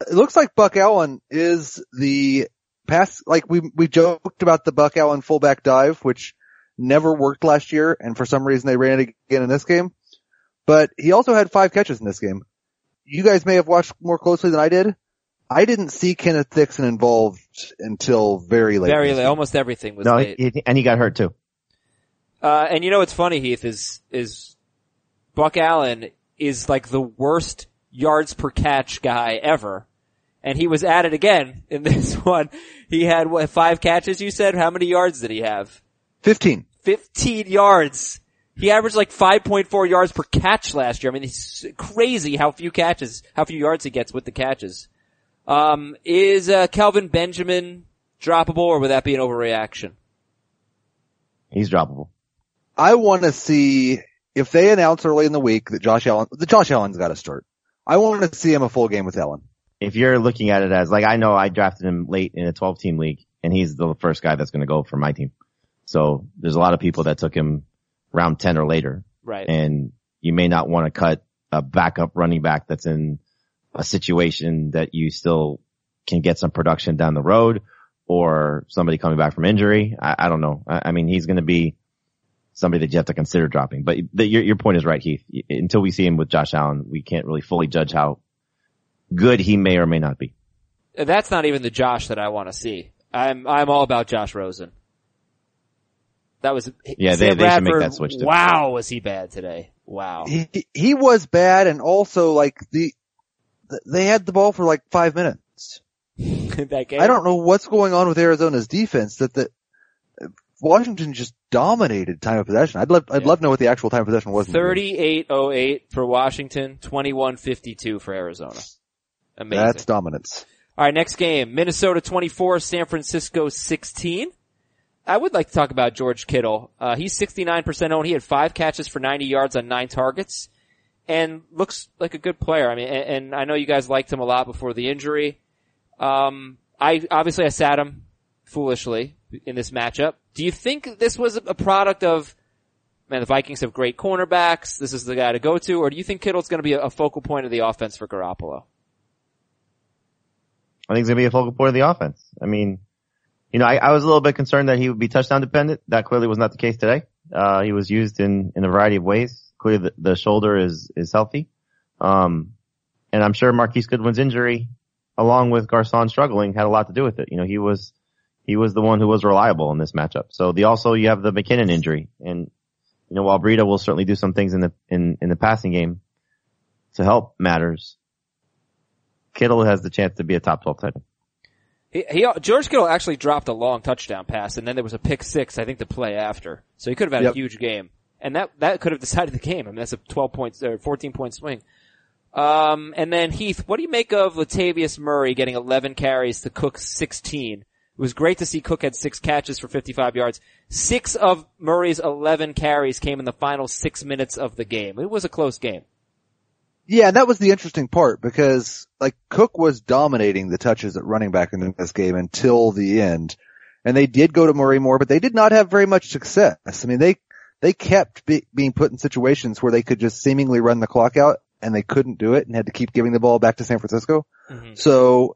It looks like Buck Allen is the pass, like we, we joked about the Buck Allen fullback dive, which never worked last year. And for some reason they ran it again in this game, but he also had five catches in this game. You guys may have watched more closely than I did. I didn't see Kenneth Dixon involved until very late. Very late. Almost everything was no, late. He, and he got hurt too. Uh, and you know, what's funny, Heath, is, is Buck Allen is like the worst yards per catch guy ever. And he was at it again in this one. He had what, five catches, you said? How many yards did he have? Fifteen. Fifteen yards. He averaged like five point four yards per catch last year. I mean, it's crazy how few catches, how few yards he gets with the catches. Um, is, uh, Kelvin Benjamin droppable, or would that be an overreaction? He's droppable. I want to see if they announce early in the week that Josh Allen, that Josh Allen's got to start. I want to see him a full game with Allen. If you're looking at it as, like, I know I drafted him late in a twelve-team league, and he's the first guy that's going to go for my team. So there's a lot of people that took him round ten or later. Right. And you may not want to cut a backup running back that's in a situation that you still can get some production down the road, or somebody coming back from injury. I, I don't know. I, I mean, he's going to be somebody that you have to consider dropping. But the, your, your point is right, Heath. Until we see him with Josh Allen, we can't really fully judge how good he may or may not be. That's not even the Josh that I want to see. I'm, I'm all about Josh Rosen. That was, yeah, they, they should make that switch too. Wow, was he bad today? Wow. He, he was bad, and also, like, the, they had the ball for like five minutes. That game? I don't know what's going on with Arizona's defense that the, Washington just dominated time of possession. I'd love, I'd yeah. love to know what the actual time of possession was. thirty-eight oh eight for Washington, twenty-one fifty-two for Arizona. Amazing. That's dominance. Alright, next game. Minnesota twenty-four, San Francisco sixteen. I would like to talk about George Kittle. Uh, he's sixty-nine percent owned. He had five catches for ninety yards on nine targets and looks like a good player. I mean, and, and I know you guys liked him a lot before the injury. Um, I, obviously I sat him foolishly in this matchup. Do you think this was a product of man, the Vikings have great cornerbacks, this is the guy to go to, or do you think Kittle's going to be a focal point of the offense for Garoppolo? I think it's going to be a focal point of the offense. I mean, you know, I, I was a little bit concerned that he would be touchdown dependent. That clearly was not the case today. Uh, he was used in, in a variety of ways. Clearly the, the shoulder is, is healthy. Um, and I'm sure Marquise Goodwin's injury, along with Garcon struggling, had a lot to do with it. You know, he was, he was the one who was reliable in this matchup. So the, also you have the McKinnon injury. And, you know, while Breida will certainly do some things in the, in, in the passing game to help matters, Kittle has the chance to be a top twelve tight end. He, he, George Kittle actually dropped a long touchdown pass, and then there was a pick six, I think, the play after. So he could have had yep. a huge game. And that, that could have decided the game. I mean, that's a twelve point, or fourteen point swing. Um, and then Heath, what do you make of Latavius Murray getting eleven carries to Cook's sixteen? It was great to see Cook had six catches for fifty-five yards. Six of Murray's eleven carries came in the final six minutes of the game. It was a close game. Yeah, and that was the interesting part because, like, Cook was dominating the touches at running back in this game until the end. And they did go to Murray more, but they did not have very much success. I mean, they, they kept be, being put in situations where they could just seemingly run the clock out and they couldn't do it and had to keep giving the ball back to San Francisco. Mm-hmm. So,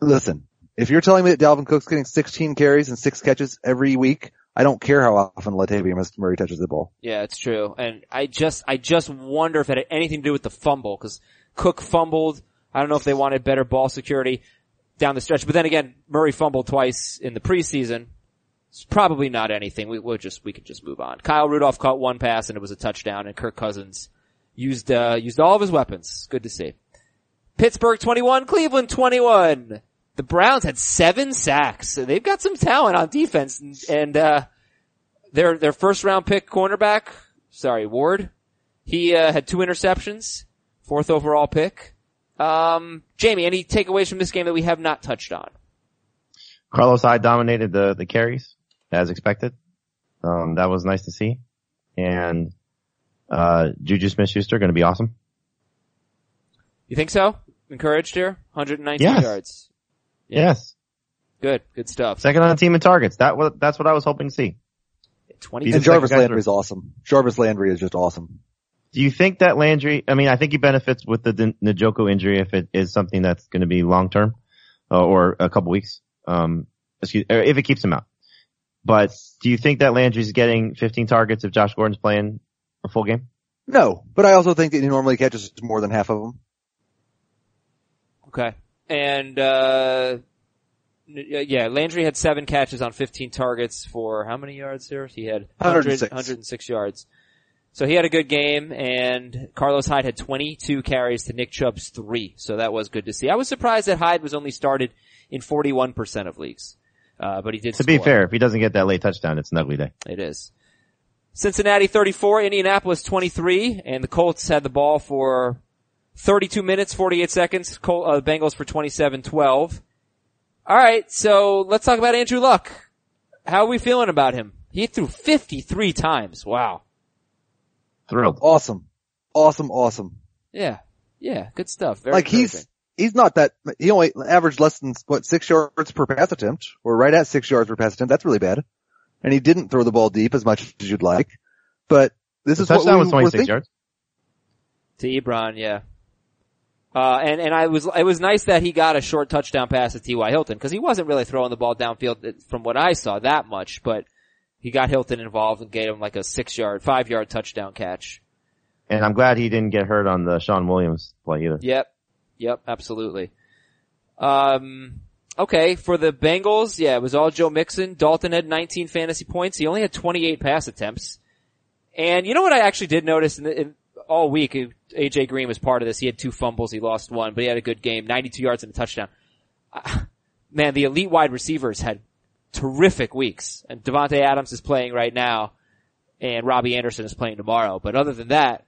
listen, if you're telling me that Dalvin Cook's getting sixteen carries and six catches every week, I don't care how often Latavius Murray touches the ball. Yeah, it's true. And I just, I just wonder if it had anything to do with the fumble, because Cook fumbled. I don't know if they wanted better ball security down the stretch. But then again, Murray fumbled twice in the preseason. It's probably not anything. We, we'll just, we could just move on. Kyle Rudolph caught one pass and it was a touchdown, and Kirk Cousins used, uh, used all of his weapons. Good to see. Pittsburgh twenty-one, Cleveland twenty-one. The Browns had seven sacks. They've got some talent on defense, and, and uh their their first round pick cornerback, sorry, Ward, he uh, had two interceptions, fourth overall pick. Um Jamie, any takeaways from this game that we have not touched on? Carlos Hyde dominated the the carries as expected. Um that was nice to see. And uh Juju Smith-Schuster going to be awesome. You think so? Encouraged here, one hundred nineteen yes. yards. Yeah. Yes. Good. Good stuff. Second on the team in targets. That was, that's what I was hoping to see. twenty And Jarvis Landry is awesome. Jarvis Landry is just awesome. Do you think that Landry, I mean, I think he benefits with the Njoku injury if it is something that's going to be long term, uh, or a couple weeks. Um, excuse, or if it keeps him out. But do you think that Landry's getting fifteen targets if Josh Gordon's playing a full game? No, but I also think that he normally catches more than half of them. Okay. And, uh, yeah, Landry had seven catches on fifteen targets for how many yards here? He had one hundred, one hundred six. one hundred six yards. So he had a good game, and Carlos Hyde had twenty-two carries to Nick Chubb's three. So that was good to see. I was surprised that Hyde was only started in forty-one percent of leagues. Uh, but he did score. To be fair, if he doesn't get that late touchdown, it's an ugly day. It is. Cincinnati thirty-four, Indianapolis twenty-three, and the Colts had the ball for thirty-two minutes, forty-eight seconds. Col- uh, Bengals for twenty-seven twelve. All right, so let's talk about Andrew Luck. How are we feeling about him? He threw fifty-three times. Wow. Thrilled. Awesome. Awesome, awesome. Yeah. Yeah, good stuff. Very like, he's he's not that – he only averaged less than, what, six yards per pass attempt, or right at six yards per pass attempt. That's really bad. And he didn't throw the ball deep as much as you'd like. But this the is what we was twenty-six were yards. To Ebron, yeah. Uh, and, and I was, it was nice that he got a short touchdown pass to T Y Hilton, cause he wasn't really throwing the ball downfield from what I saw that much, but he got Hilton involved and gave him like a six yard, five yard touchdown catch. And I'm glad he didn't get hurt on the Sean Williams play either. Yep. Yep. Absolutely. Um, okay. For the Bengals, yeah, it was all Joe Mixon. Dalton had nineteen fantasy points. He only had twenty-eight pass attempts. And you know what I actually did notice in the, in, all week, A J Green was part of this. He had two fumbles. He lost one, but he had a good game. ninety-two yards and a touchdown. Uh, man, the elite wide receivers had terrific weeks. And Devontae Adams is playing right now, and Robbie Anderson is playing tomorrow. But other than that,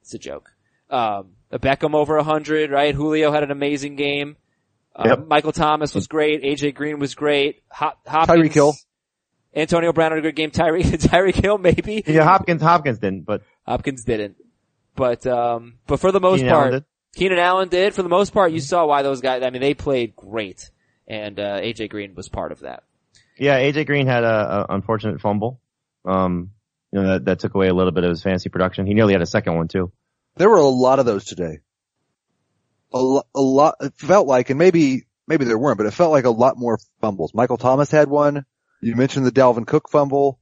it's a joke. Um, Beckham over one hundred, right? Julio had an amazing game. Uh, yep. Michael Thomas was great. A J Green was great. Hop- Hopkins. Tyreek Hill. Antonio Brown had a good game. Tyreek Tyreek Hill, maybe. Yeah, Hopkins, Hopkins didn't, but. Hopkins didn't. But, um, but for the most Keenan part, Allen Keenan Allen did. For the most part, you saw why those guys, I mean, they played great. And, uh, A J Green was part of that. Yeah, A J Green had a, a unfortunate fumble. Um, you know, that, that took away a little bit of his fantasy production. He nearly had a second one too. There were a lot of those today. A, lo- a lot, it felt like, and maybe, maybe there weren't, but it felt like a lot more fumbles. Michael Thomas had one. You mentioned the Dalvin Cook fumble.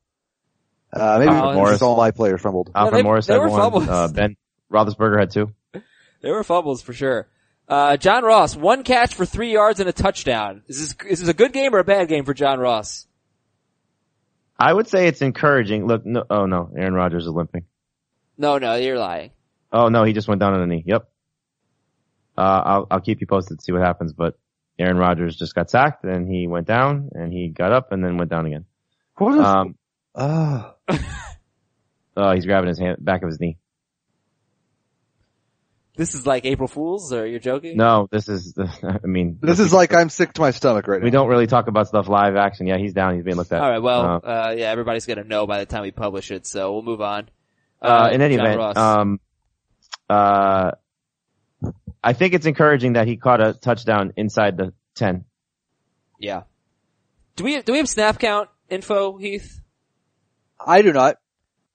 Uh, maybe Morris. Just all my players fumbled. Alfred no, they, Morris they had one. Fumbles. Uh, Ben Roethlisberger had two. There were fumbles for sure. Uh, John Ross, one catch for three yards and a touchdown. Is this, is this a good game or a bad game for John Ross? I would say it's encouraging. Look, no, oh no, Aaron Rodgers is limping. No, no, you're lying. Oh no, he just went down on a knee. Yep. Uh, I'll, I'll keep you posted to see what happens, but Aaron Rodgers just got sacked and he went down and he got up and then went down again. What is, um, oh. uh, he's grabbing his hand, back of his knee. This is like April Fools, or you're joking? No, this is, I mean. This is like I'm sick to my stomach right now. We don't really talk about stuff live action. Yeah, he's down. He's being looked at. All right, well, uh, uh yeah, everybody's going to know by the time we publish it, so we'll move on. Uh, uh in any John event, Ross. um uh I think it's encouraging that he caught a touchdown inside the ten. Yeah. Do we, do we have snap count info, Heath? I do not.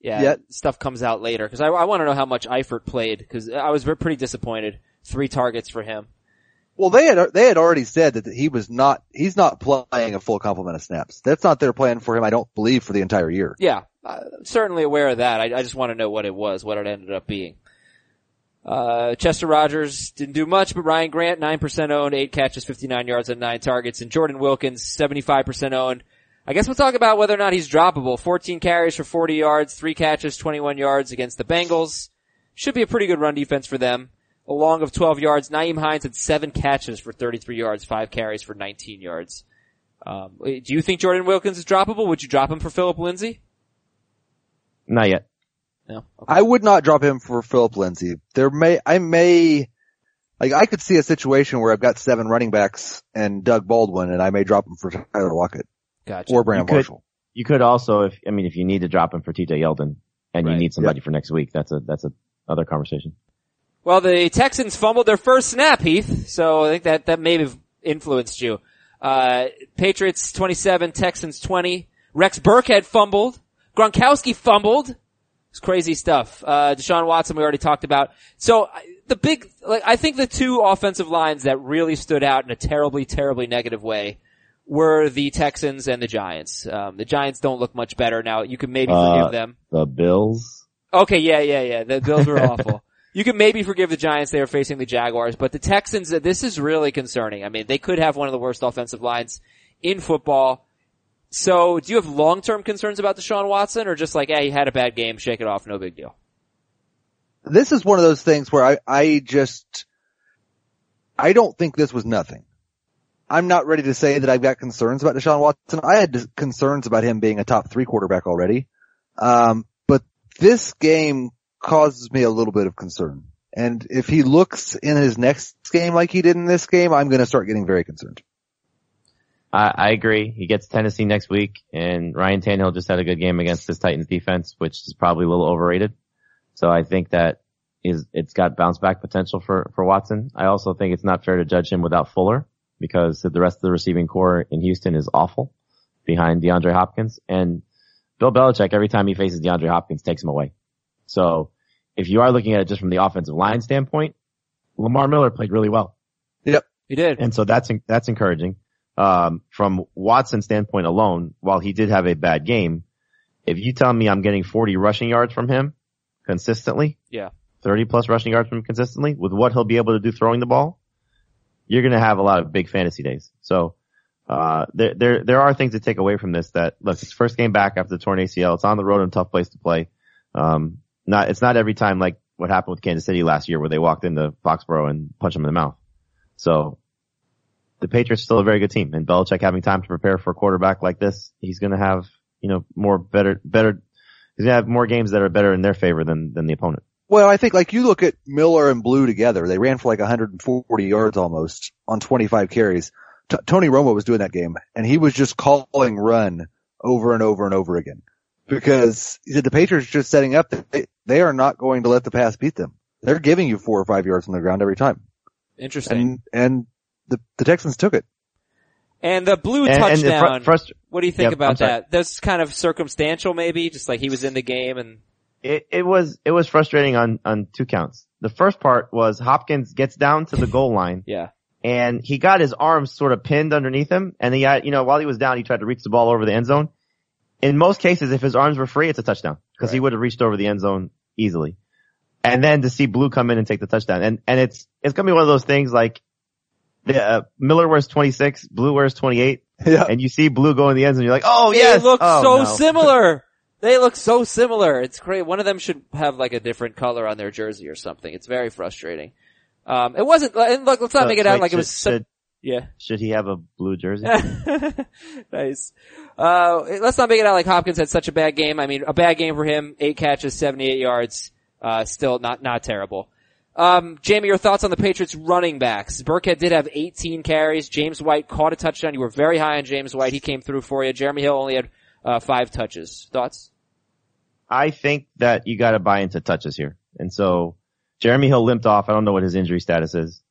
Yeah, yet. Stuff comes out later, because I, I want to know how much Eifert played, because I was very, pretty disappointed. Three targets for him. Well, they had they had already said that he was not he's not playing a full complement of snaps. That's not their plan for him, I don't believe, for the entire year. Yeah, I'm certainly aware of that. I, I just want to know what it was, what it ended up being. Uh Chester Rogers didn't do much, but Ryan Grant, nine percent owned, eight catches, fifty-nine yards and nine targets, and Jordan Wilkins, seventy-five percent owned. I guess we'll talk about whether or not he's droppable. fourteen carries for forty yards, three catches, twenty-one yards against the Bengals. Should be a pretty good run defense for them. A long of twelve yards. Nyheim Hines had seven catches for thirty-three yards, five carries for nineteen yards. Um, do you think Jordan Wilkins is droppable? Would you drop him for Philip Lindsay? Not yet. No. Okay. I would not drop him for Philip Lindsay. There may, I may, like, I could see a situation where I've got seven running backs and Doug Baldwin, and I may drop him for Tyler Lockett. Gotcha. Or Brandon Marshall. You could also, if, I mean, if you need to drop him for T J Yeldon and right. you need somebody yep. for next week, that's a, that's a other conversation. Well, the Texans fumbled their first snap, Heath. So I think that, that may have influenced you. Uh, Patriots twenty-seven, Texans twenty. Rex Burkhead fumbled. Gronkowski fumbled. It's crazy stuff. Uh, Deshaun Watson we already talked about. So the big, like, I think the two offensive lines that really stood out in a terribly, terribly negative way were the Texans and the Giants. Um, the Giants don't look much better now. You can maybe forgive uh, them. The Bills? Okay, yeah, yeah, yeah. The Bills were awful. You can maybe forgive the Giants. They were facing the Jaguars. But the Texans, this is really concerning. I mean, they could have one of the worst offensive lines in football. So do you have long-term concerns about Deshaun Watson, or just like, hey, he had a bad game, shake it off, no big deal? This is one of those things where I, I just – I don't think this was nothing. I'm not ready to say that I've got concerns about Deshaun Watson. I had concerns about him being a top three quarterback already. Um, but this game causes me a little bit of concern. And if he looks in his next game like he did in this game, I'm going to start getting very concerned. I, I agree. He gets Tennessee next week, and Ryan Tannehill just had a good game against this Titans defense, which is probably a little overrated. So I think that is, it's got bounce back potential for, for Watson. I also think it's not fair to judge him without Fuller, because the rest of the receiving core in Houston is awful behind DeAndre Hopkins. And Bill Belichick, every time he faces DeAndre Hopkins, takes him away. So if you are looking at it just from the offensive line standpoint, Lamar Miller played really well. Yep, he did. And so that's that's encouraging. Um, from Watson's standpoint alone, while he did have a bad game, if you tell me I'm getting forty rushing yards from him consistently, yeah, thirty-plus rushing yards from him consistently, with what he'll be able to do throwing the ball, you're going to have a lot of big fantasy days. So, uh, there, there, there are things to take away from this that, look, it's first game back after the torn A C L. It's on the road in a tough place to play. Um, not, it's not every time like what happened with Kansas City last year where they walked into Foxborough and punched them in the mouth. So the Patriots are still a very good team, and Belichick having time to prepare for a quarterback like this, he's going to have, you know, more better, better, he's going to have more games that are better in their favor than, than the opponent. Well, I think, like, you look at Miller and Blue together. They ran for like one hundred forty yards almost on twenty-five carries. T- Tony Romo was doing that game, and he was just calling run over and over and over again, because the Patriots are just setting up that they, they are not going to let the pass beat them. They're giving you four or five yards on the ground every time. Interesting. And, and the, the Texans took it. And the blue and, touchdown, and frust- what do you think yeah, about that? That's kind of circumstantial maybe, just like he was in the game and... It, it was, it was frustrating on, on two counts. The first part was Hopkins gets down to the goal line. Yeah. And he got his arms sort of pinned underneath him. And he had, you know, while he was down, he tried to reach the ball over the end zone. In most cases, if his arms were free, it's a touchdown because right. he would have reached over the end zone easily. And then to see Blue come in and take the touchdown. And, and it's, it's going to be one of those things like the, uh, Miller wears twenty-six, Blue wears twenty-eight. Yeah. And you see Blue go in the end zone. You're like, oh, they yes. They look oh, so no. similar. They look so similar. It's great. One of them should have like a different color on their jersey or something. It's very frustrating. Um, it wasn't, and look, let's not so, make it out like, like should, it was, so, should, yeah. Should he have a blue jersey? Nice. Uh, let's not make it out like Hopkins had such a bad game. I mean, a bad game for him, eight catches, seventy-eight yards, uh, still not, not terrible. Um, Jamie, your thoughts on the Patriots running backs? Burkhead did have eighteen carries. James White caught a touchdown. You were very high on James White. He came through for you. Jeremy Hill only had, uh, five touches. Thoughts? I think that you got to buy into touches here. And so Jeremy Hill limped off. I don't know what his injury status is.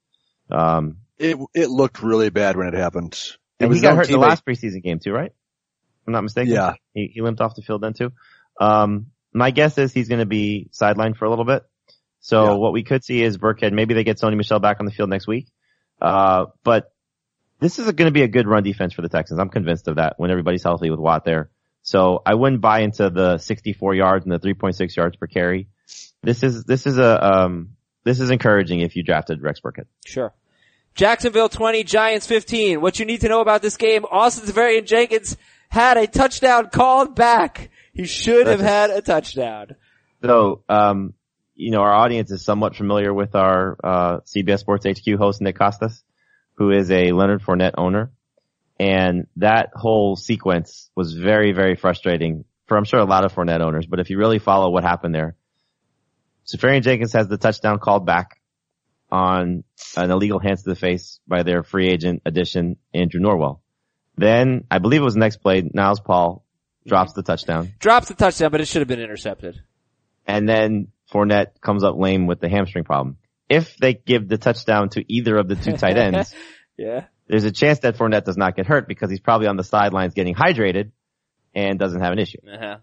Um, it it looked really bad when it happened. And it was he got hurt in the last preseason game too, right? If I'm not mistaken. Yeah. He, he limped off the field then too. Um, my guess is he's going to be sidelined for a little bit. So yeah. what we could see is Burkhead. Maybe they get Sony Michel back on the field next week. Uh, but this is going to be a good run defense for the Texans. I'm convinced of that when everybody's healthy with Watt there. So I wouldn't buy into the sixty-four yards and the three point six yards per carry. This is, this is a, um, this is encouraging if you drafted Rex Burkhead. Sure. Jacksonville twenty, Giants fifteen. What you need to know about this game, Austin Tavarian Jenkins had a touchdown called back. He should That's have had a touchdown. So, um, you know, our audience is somewhat familiar with our, uh, C B S Sports H Q host, Nick Costas, who is a Leonard Fournette owner. And that whole sequence was very, very frustrating for, I'm sure, a lot of Fournette owners. But if you really follow what happened there, Safarian Jenkins has the touchdown called back on an illegal hands to the face by their free agent addition, Andrew Norwell. Then, I believe it was the next play, Niles Paul drops the touchdown. Drops the touchdown, but it should have been intercepted. And then Fournette comes up lame with the hamstring problem. If they give the touchdown to either of the two tight ends, yeah. There's a chance that Fournette does not get hurt because he's probably on the sidelines getting hydrated and doesn't have an issue. Uh-huh.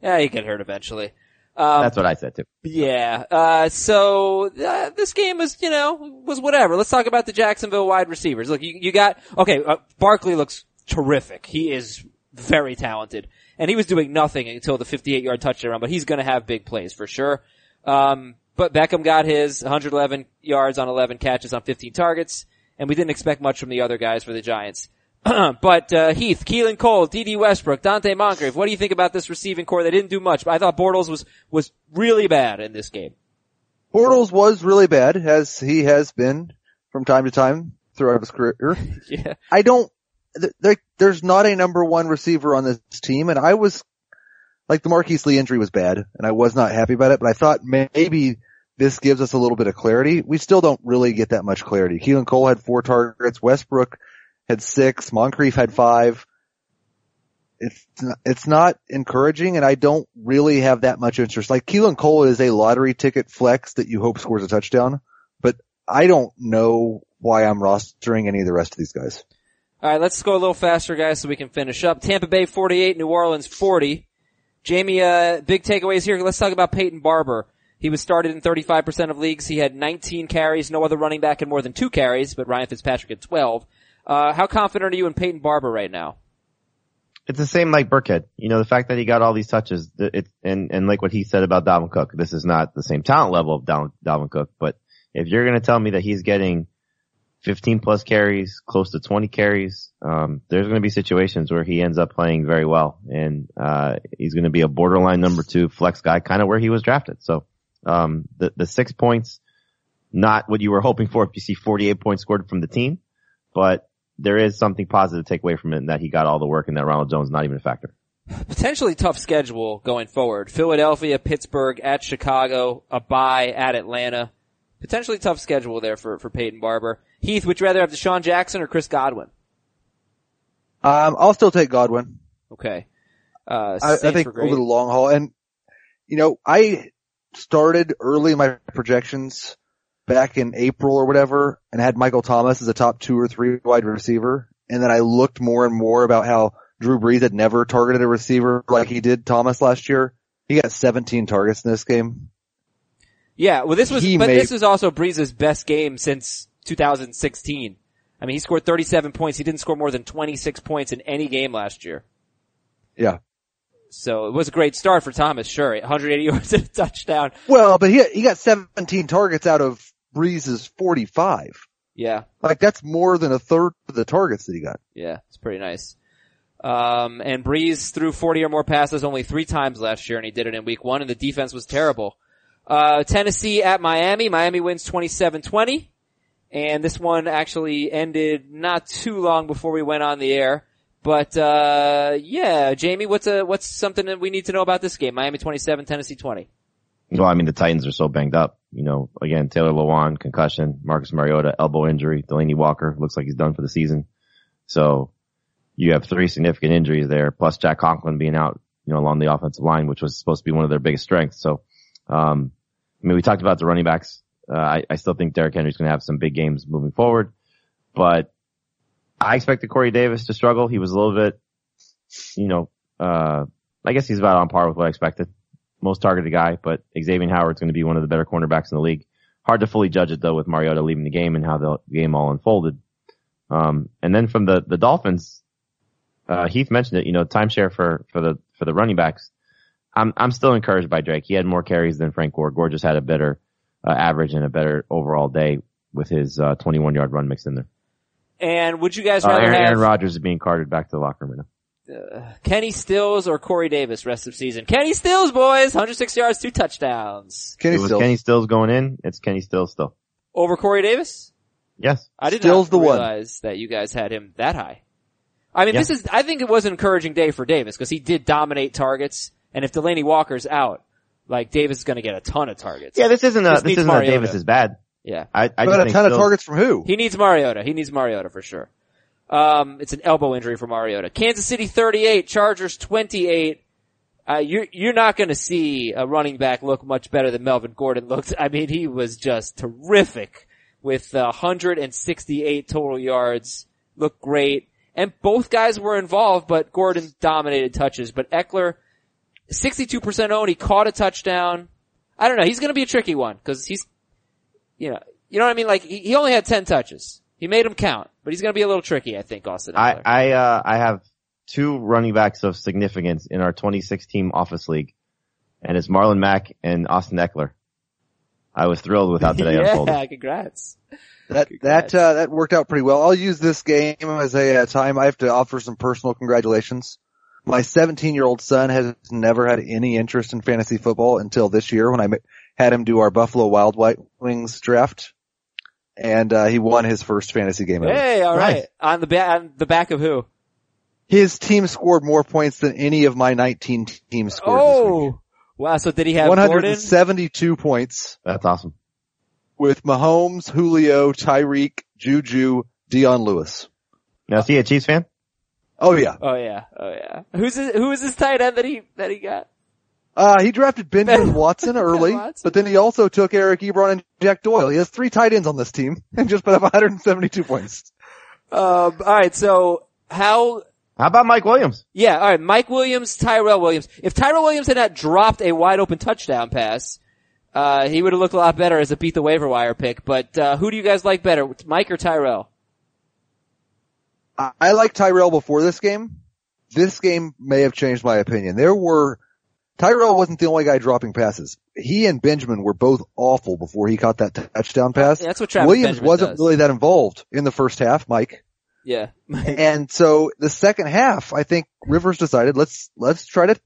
Yeah, he get hurt eventually. Um, That's what I said too. Yeah. Uh, so uh, this game was, you know, was whatever. Let's talk about the Jacksonville wide receivers. Look, you, you got okay. Uh, Barkley looks terrific. He is very talented, and he was doing nothing until the fifty-eight yard touchdown run. But he's going to have big plays for sure. Um, but Beckham got his one hundred eleven yards on eleven catches on fifteen targets. And we didn't expect much from the other guys for the Giants. But uh, Heath, Keelan Cole, D D Westbrook, Dante Moncrief, what do you think about this receiving core? They didn't do much, but I thought Bortles was was really bad in this game. Bortles was really bad, as he has been from time to time throughout his career. yeah. I don't there, – there's not a number one receiver on this team, and I was – like the Marquise Lee injury was bad, and I was not happy about it, but I thought maybe – this gives us a little bit of clarity. We still don't really get that much clarity. Keelan Cole had four targets. Westbrook had six. Moncrief had five. It's not, it's not encouraging, and I don't really have that much interest. Like, Keelan Cole is a lottery ticket flex that you hope scores a touchdown, but I don't know why I'm rostering any of the rest of these guys. All right, let's go a little faster, guys, so we can finish up. Tampa Bay forty-eight, New Orleans forty. Jamie, uh, big takeaways here. Let's talk about Peyton Barber. He was started in thirty-five percent of leagues. He had nineteen carries. No other running back had more than two carries, but Ryan Fitzpatrick had twelve. Uh, how confident are you in Peyton Barber right now? It's the same like Burkhead. You know, the fact that he got all these touches, it, and, and like what he said about Dalvin Cook, this is not the same talent level of Dalvin, Dalvin Cook, but if you're going to tell me that he's getting fifteen plus carries, close to twenty carries, um, there's going to be situations where he ends up playing very well, and uh, he's going to be a borderline number two flex guy, kind of where he was drafted. So, Um, the, the six points, not what you were hoping for if you see forty-eight points scored from the team, but there is something positive to take away from it in that he got all the work and that Ronald Jones not even a factor. Potentially tough schedule going forward. Philadelphia, Pittsburgh, at Chicago, a bye, at Atlanta. Potentially tough schedule there for, for Peyton Barber. Heath, would you rather have Deshaun Jackson or Chris Godwin? Um, I'll still take Godwin. Okay. Uh, I, I think over the long haul. And, you know, I, started early my projections back in April or whatever and had Michael Thomas as a top two or three wide receiver. And then I looked more and more about how Drew Brees had never targeted a receiver like he did Thomas last year. He got seventeen targets in this game. Yeah, well, this was, he but made, this was also Brees' best game since two thousand sixteen. I mean, he scored thirty-seven points. He didn't score more than twenty-six points in any game last year. Yeah. So it was a great start for Thomas, sure. one hundred eighty yards and a touchdown. Well, but he he got seventeen targets out of Brees' forty-five. Yeah. Like, that's more than a third of the targets that he got. Yeah, it's pretty nice. Um, and Brees threw forty or more passes only three times last year, and he did it in week one, and the defense was terrible. Uh, Tennessee at Miami. Miami wins twenty-seven twenty. And this one actually ended not too long before we went on the air. But, uh, yeah, Jamie, what's a, what's something that we need to know about this game? Miami twenty-seven, Tennessee twenty. Well, I mean, the Titans are so banged up. You know, again, Taylor Lewan, concussion, Marcus Mariota, elbow injury, Delanie Walker looks like he's done for the season. So you have three significant injuries there, plus Jack Conklin being out, you know, along the offensive line, which was supposed to be one of their biggest strengths. So, um, I mean, we talked about the running backs. Uh, I, I still think Derrick Henry's going to have some big games moving forward, but I expected Corey Davis to struggle. He was a little bit, you know, uh, I guess he's about on par with what I expected. Most targeted guy, but Xavier Howard's going to be one of the better cornerbacks in the league. Hard to fully judge it though with Mariota leaving the game and how the game all unfolded. Um, and then from the, the Dolphins, uh, Heath mentioned it, you know, timeshare for, for the, for the running backs. I'm, I'm still encouraged by Drake. He had more carries than Frank Gore. Gore just had a better, uh, average and a better overall day with his, uh, twenty-one yard run mixed in there. And would you guys rather uh, Aaron, have... Aaron Rodgers is being carted back to the locker room now. Uh, Kenny Stills or Corey Davis rest of season? Kenny Stills, boys! one hundred six yards, two touchdowns. Kenny it was Stills. Kenny Stills going in. It's Kenny Stills still. Over Corey Davis? Yes. I did Stills not the realize one. That you guys had him that high. I mean, yeah. this is... I think it was an encouraging day for Davis because he did dominate targets. And if Delanie Walker's out, like, Davis is going to get a ton of targets. Yeah, this isn't a... This, this isn't Mariota. A Davis is bad. Yeah. I, I just a ton Stills, of targets from who? He needs Mariota. He needs Mariota for sure. Um, it's an elbow injury for Mariota. Kansas City thirty-eight, Chargers twenty-eight. Uh, you're, you're not gonna see a running back look much better than Melvin Gordon looked. I mean, he was just terrific with uh, one hundred sixty-eight total yards. Looked great. And both guys were involved, but Gordon dominated touches. But Eckler, sixty-two percent owned. He caught a touchdown. I don't know. He's gonna be a tricky one because he's You know, you know what I mean? Like, he, he only had ten touches. He made him count, but he's going to be a little tricky, I think, Austin. I, I, uh, I have two running backs of significance in our twenty-six team office league, and it's Marlon Mack and Austin Eckler. I was thrilled with how today yeah, unfolded. Yeah, congrats. That, congrats. that, uh, that worked out pretty well. I'll use this game as a uh, time. I have to offer some personal congratulations. My seventeen year old son has never had any interest in fantasy football until this year when I made had him do our Buffalo Wild White Wings draft, and uh, he won his first fantasy game ever. Hey, all right. Nice. On the ba- on the back of who? His team scored more points than any of my nineteen teams scored oh, this week. Wow. So did he have one hundred seventy-two Gordon? Points. That's awesome. With Mahomes, Julio, Tyreek, Juju, Deion Lewis. Now, is he a Chiefs fan? Oh, yeah. Oh, yeah. Oh, yeah. Who's his, who is this tight end that he that he got? Uh, he drafted Benjamin Watson early, Watson. But then he also took Eric Ebron and Jack Doyle. He has three tight ends on this team and just put up one hundred seventy-two points. Um, all right, so how... How about Mike Williams? Yeah, all right, Mike Williams, Tyrell Williams. If Tyrell Williams had not dropped a wide-open touchdown pass, uh, he would have looked a lot better as a beat-the-waiver-wire pick. But uh, who do you guys like better, Mike or Tyrell? I-, I like Tyrell before this game. This game may have changed my opinion. There were... Tyrell wasn't the only guy dropping passes. He and Benjamin were both awful before he caught that touchdown pass. Yeah, that's what Travis Williams Benjamin wasn't does. Really that involved in the first half, Mike. Yeah. And so the second half, I think Rivers decided let's let's try to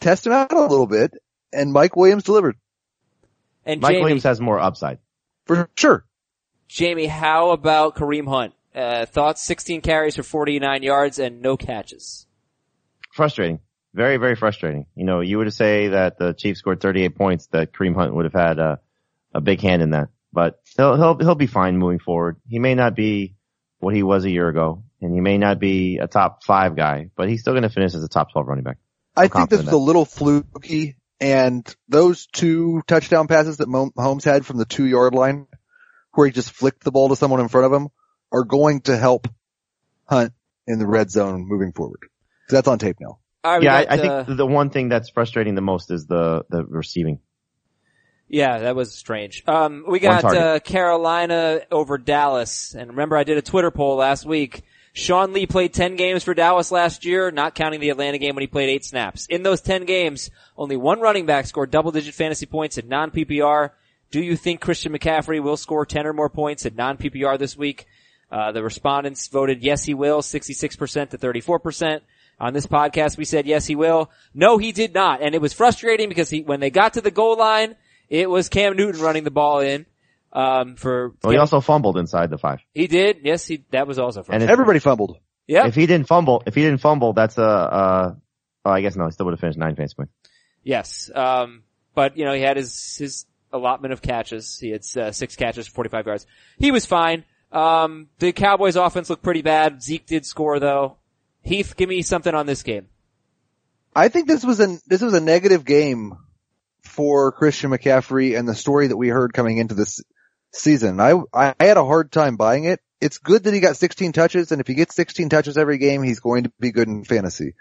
test him out a little bit, and Mike Williams delivered. And Mike Jamie, Williams has more upside for sure. Jamie, how about Kareem Hunt? Uh, thoughts? sixteen carries for forty-nine yards and no catches. Frustrating. Very, very frustrating. You know, you would say that the Chiefs scored thirty-eight points, that Kareem Hunt would have had a, a big hand in that. But he'll, he'll, he'll be fine moving forward. He may not be what he was a year ago, and he may not be a top five guy, but he's still going to finish as a top twelve running back. I'm I think this was a little fluky, and those two touchdown passes that Mahomes had from the two yard line, where he just flicked the ball to someone in front of him, are going to help Hunt in the red zone moving forward. Because that's on tape now. Right, yeah, got, I, I uh, think the one thing that's frustrating the most is the, the receiving. Yeah, that was strange. Um, we got uh, Carolina over Dallas. And remember, I did a Twitter poll last week. Sean Lee played ten games for Dallas last year, not counting the Atlanta game when he played eight snaps. In those ten games, only one running back scored double-digit fantasy points in non P P R. Do you think Christian McCaffrey will score ten or more points in non P P R this week? Uh, the respondents voted yes, he will, sixty-six percent to thirty-four percent. On this podcast, we said yes, he will. No, he did not. And it was frustrating because he, when they got to the goal line, it was Cam Newton running the ball in. Um, for well, he also fumbled inside the five. He did. Yes, he. That was also frustrating. And everybody fumbled. Yeah. If he didn't fumble, if he didn't fumble, that's a. Uh, oh, I guess no. He still would have finished nine fantasy points. Yes. Um. But you know, he had his his allotment of catches. He had uh, six catches, forty-five yards. He was fine. Um. The Cowboys' offense looked pretty bad. Zeke did score though. Heath, give me something on this game. I think this was an this was a negative game for Christian McCaffrey and the story that we heard coming into this season. I, I had a hard time buying it. It's good that he got sixteen touches, and if he gets sixteen touches every game, he's going to be good in fantasy.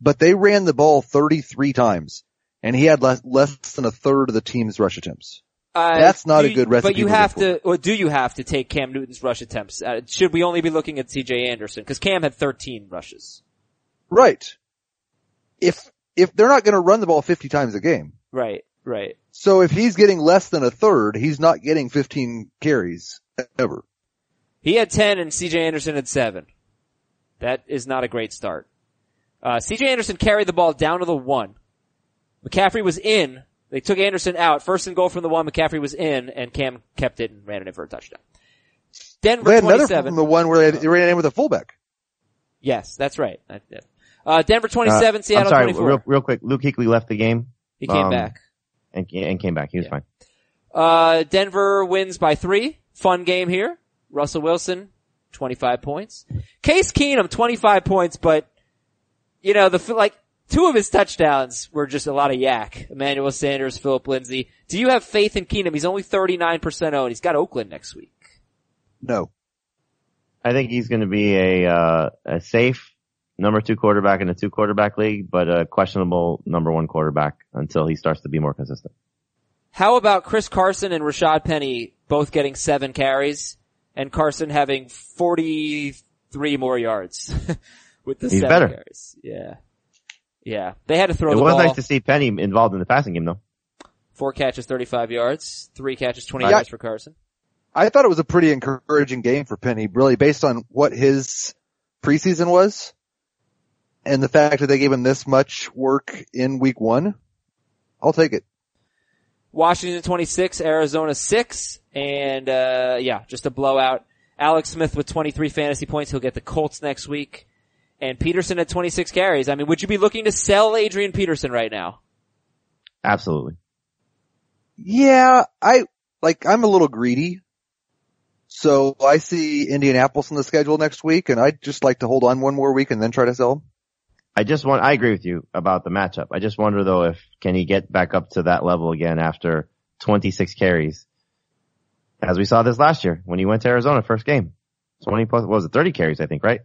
But they ran the ball thirty-three times, and he had less, less than a third of the team's rush attempts. Uh, That's not a good recipe. But you have to, or do you have to take Cam Newton's rush attempts? Uh, should we only be looking at C J Anderson? Because Cam had thirteen rushes. Right. If if they're not going to run the ball fifty times a game. Right. Right. So if he's getting less than a third, he's not getting fifteen carries ever. He had ten and C J Anderson had seven. That is not a great start. Uh, C J Anderson carried the ball down to the one. McCaffrey was in. They took Anderson out. First and goal from the one. McCaffrey was in and Cam kept it and ran it in for a touchdown. Denver they had twenty-seven. Another from the one where they ran in with a fullback. Yes, that's right. Uh, Denver twenty-seven, uh, Seattle I'm sorry, twenty-four. Real, real quick. Luke Kuechly left the game. He came um, back. And, and came back. He was yeah. fine. Uh, Denver wins by three. Fun game here. Russell Wilson, twenty-five points. Case Keenum, twenty-five points, but, you know, the, like, two of his touchdowns were just a lot of yak. Emmanuel Sanders, Philip Lindsay. Do you have faith in Keenum? He's only thirty-nine percent owned. He's got Oakland next week. No. I think he's gonna be a, uh, a safe number two quarterback in a two quarterback league, but a questionable number one quarterback until he starts to be more consistent. How about Chris Carson and Rashad Penny both getting seven carries and Carson having forty-three more yards with the He's seven better. carries? Yeah. Yeah. They had to throw it the ball. It was nice to see Penny involved in the passing game though. Four catches, thirty-five yards, three catches, twenty yeah. yards for Carson. I thought it was a pretty encouraging game for Penny, really based on what his preseason was. And the fact that they gave him this much work in week one, I'll take it. Washington twenty-six, Arizona six, and uh yeah, just a blowout. Alex Smith with twenty-three fantasy points. He'll get the Colts next week. And Peterson at twenty-six carries. I mean, would you be looking to sell Adrian Peterson right now? Absolutely. Yeah, I, like, I'm a little greedy. So I see Indianapolis on the schedule next week, and I'd just like to hold on one more week and then try to sell him. I just want, I agree with you about the matchup. I just wonder though if, can he get back up to that level again after twenty-six carries? As we saw this last year when he went to Arizona, first game. twenty plus, what was it, thirty carries I think, right?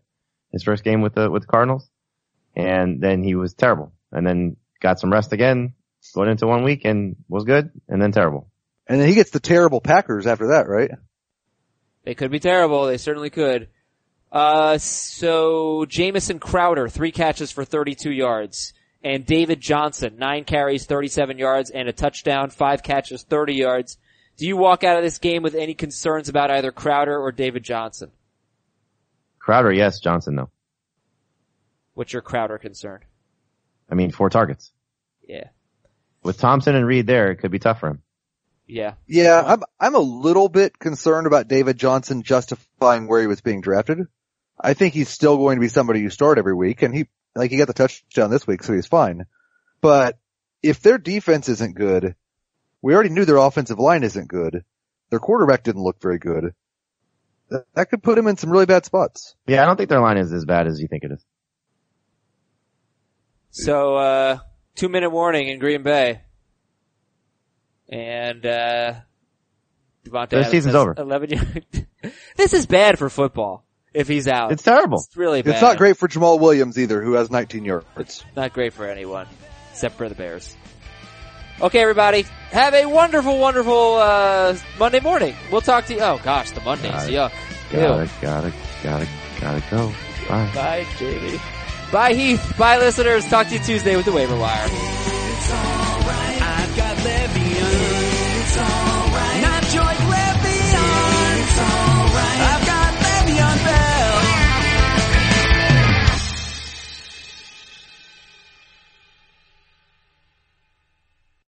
His first game with the, with the Cardinals. And then he was terrible. And then got some rest again, going into one week and was good, and then terrible. And then he gets the terrible Packers after that, right? They could be terrible. They certainly could. Uh, so Jamison Crowder, three catches for thirty-two yards. And David Johnson, nine carries, thirty-seven yards, and a touchdown, five catches, thirty yards. Do you walk out of this game with any concerns about either Crowder or David Johnson? Crowder, yes. Johnson, no. What's your Crowder concern? I mean, four targets. Yeah. With Thompson and Reed there, it could be tough for him. Yeah. Yeah, I'm, I'm a little bit concerned about David Johnson justifying where he was being drafted. I think he's still going to be somebody you start every week, and he, like, he got the touchdown this week, so he's fine. But if their defense isn't good, we already knew their offensive line isn't good. Their quarterback didn't look very good. That, that could put him in some really bad spots. Yeah, I don't think their line is as bad as you think it is. So, uh, two minute warning in Green Bay. And, uh, Devontae Adams, season's over. eleven years. This is bad for football. if he's out. It's terrible. It's really bad. It's not great for Jamal Williams either, who has nineteen yards. It's not great for anyone, except for the Bears. Okay, everybody, have a wonderful, wonderful uh Monday morning. We'll talk to you. Oh, gosh, the Mondays. Got Yuck. Gotta, Ew. gotta, gotta, gotta go. Bye. Bye, Jamie. Bye, Heath. Bye, listeners. Talk to you Tuesday with the Waiver Wire.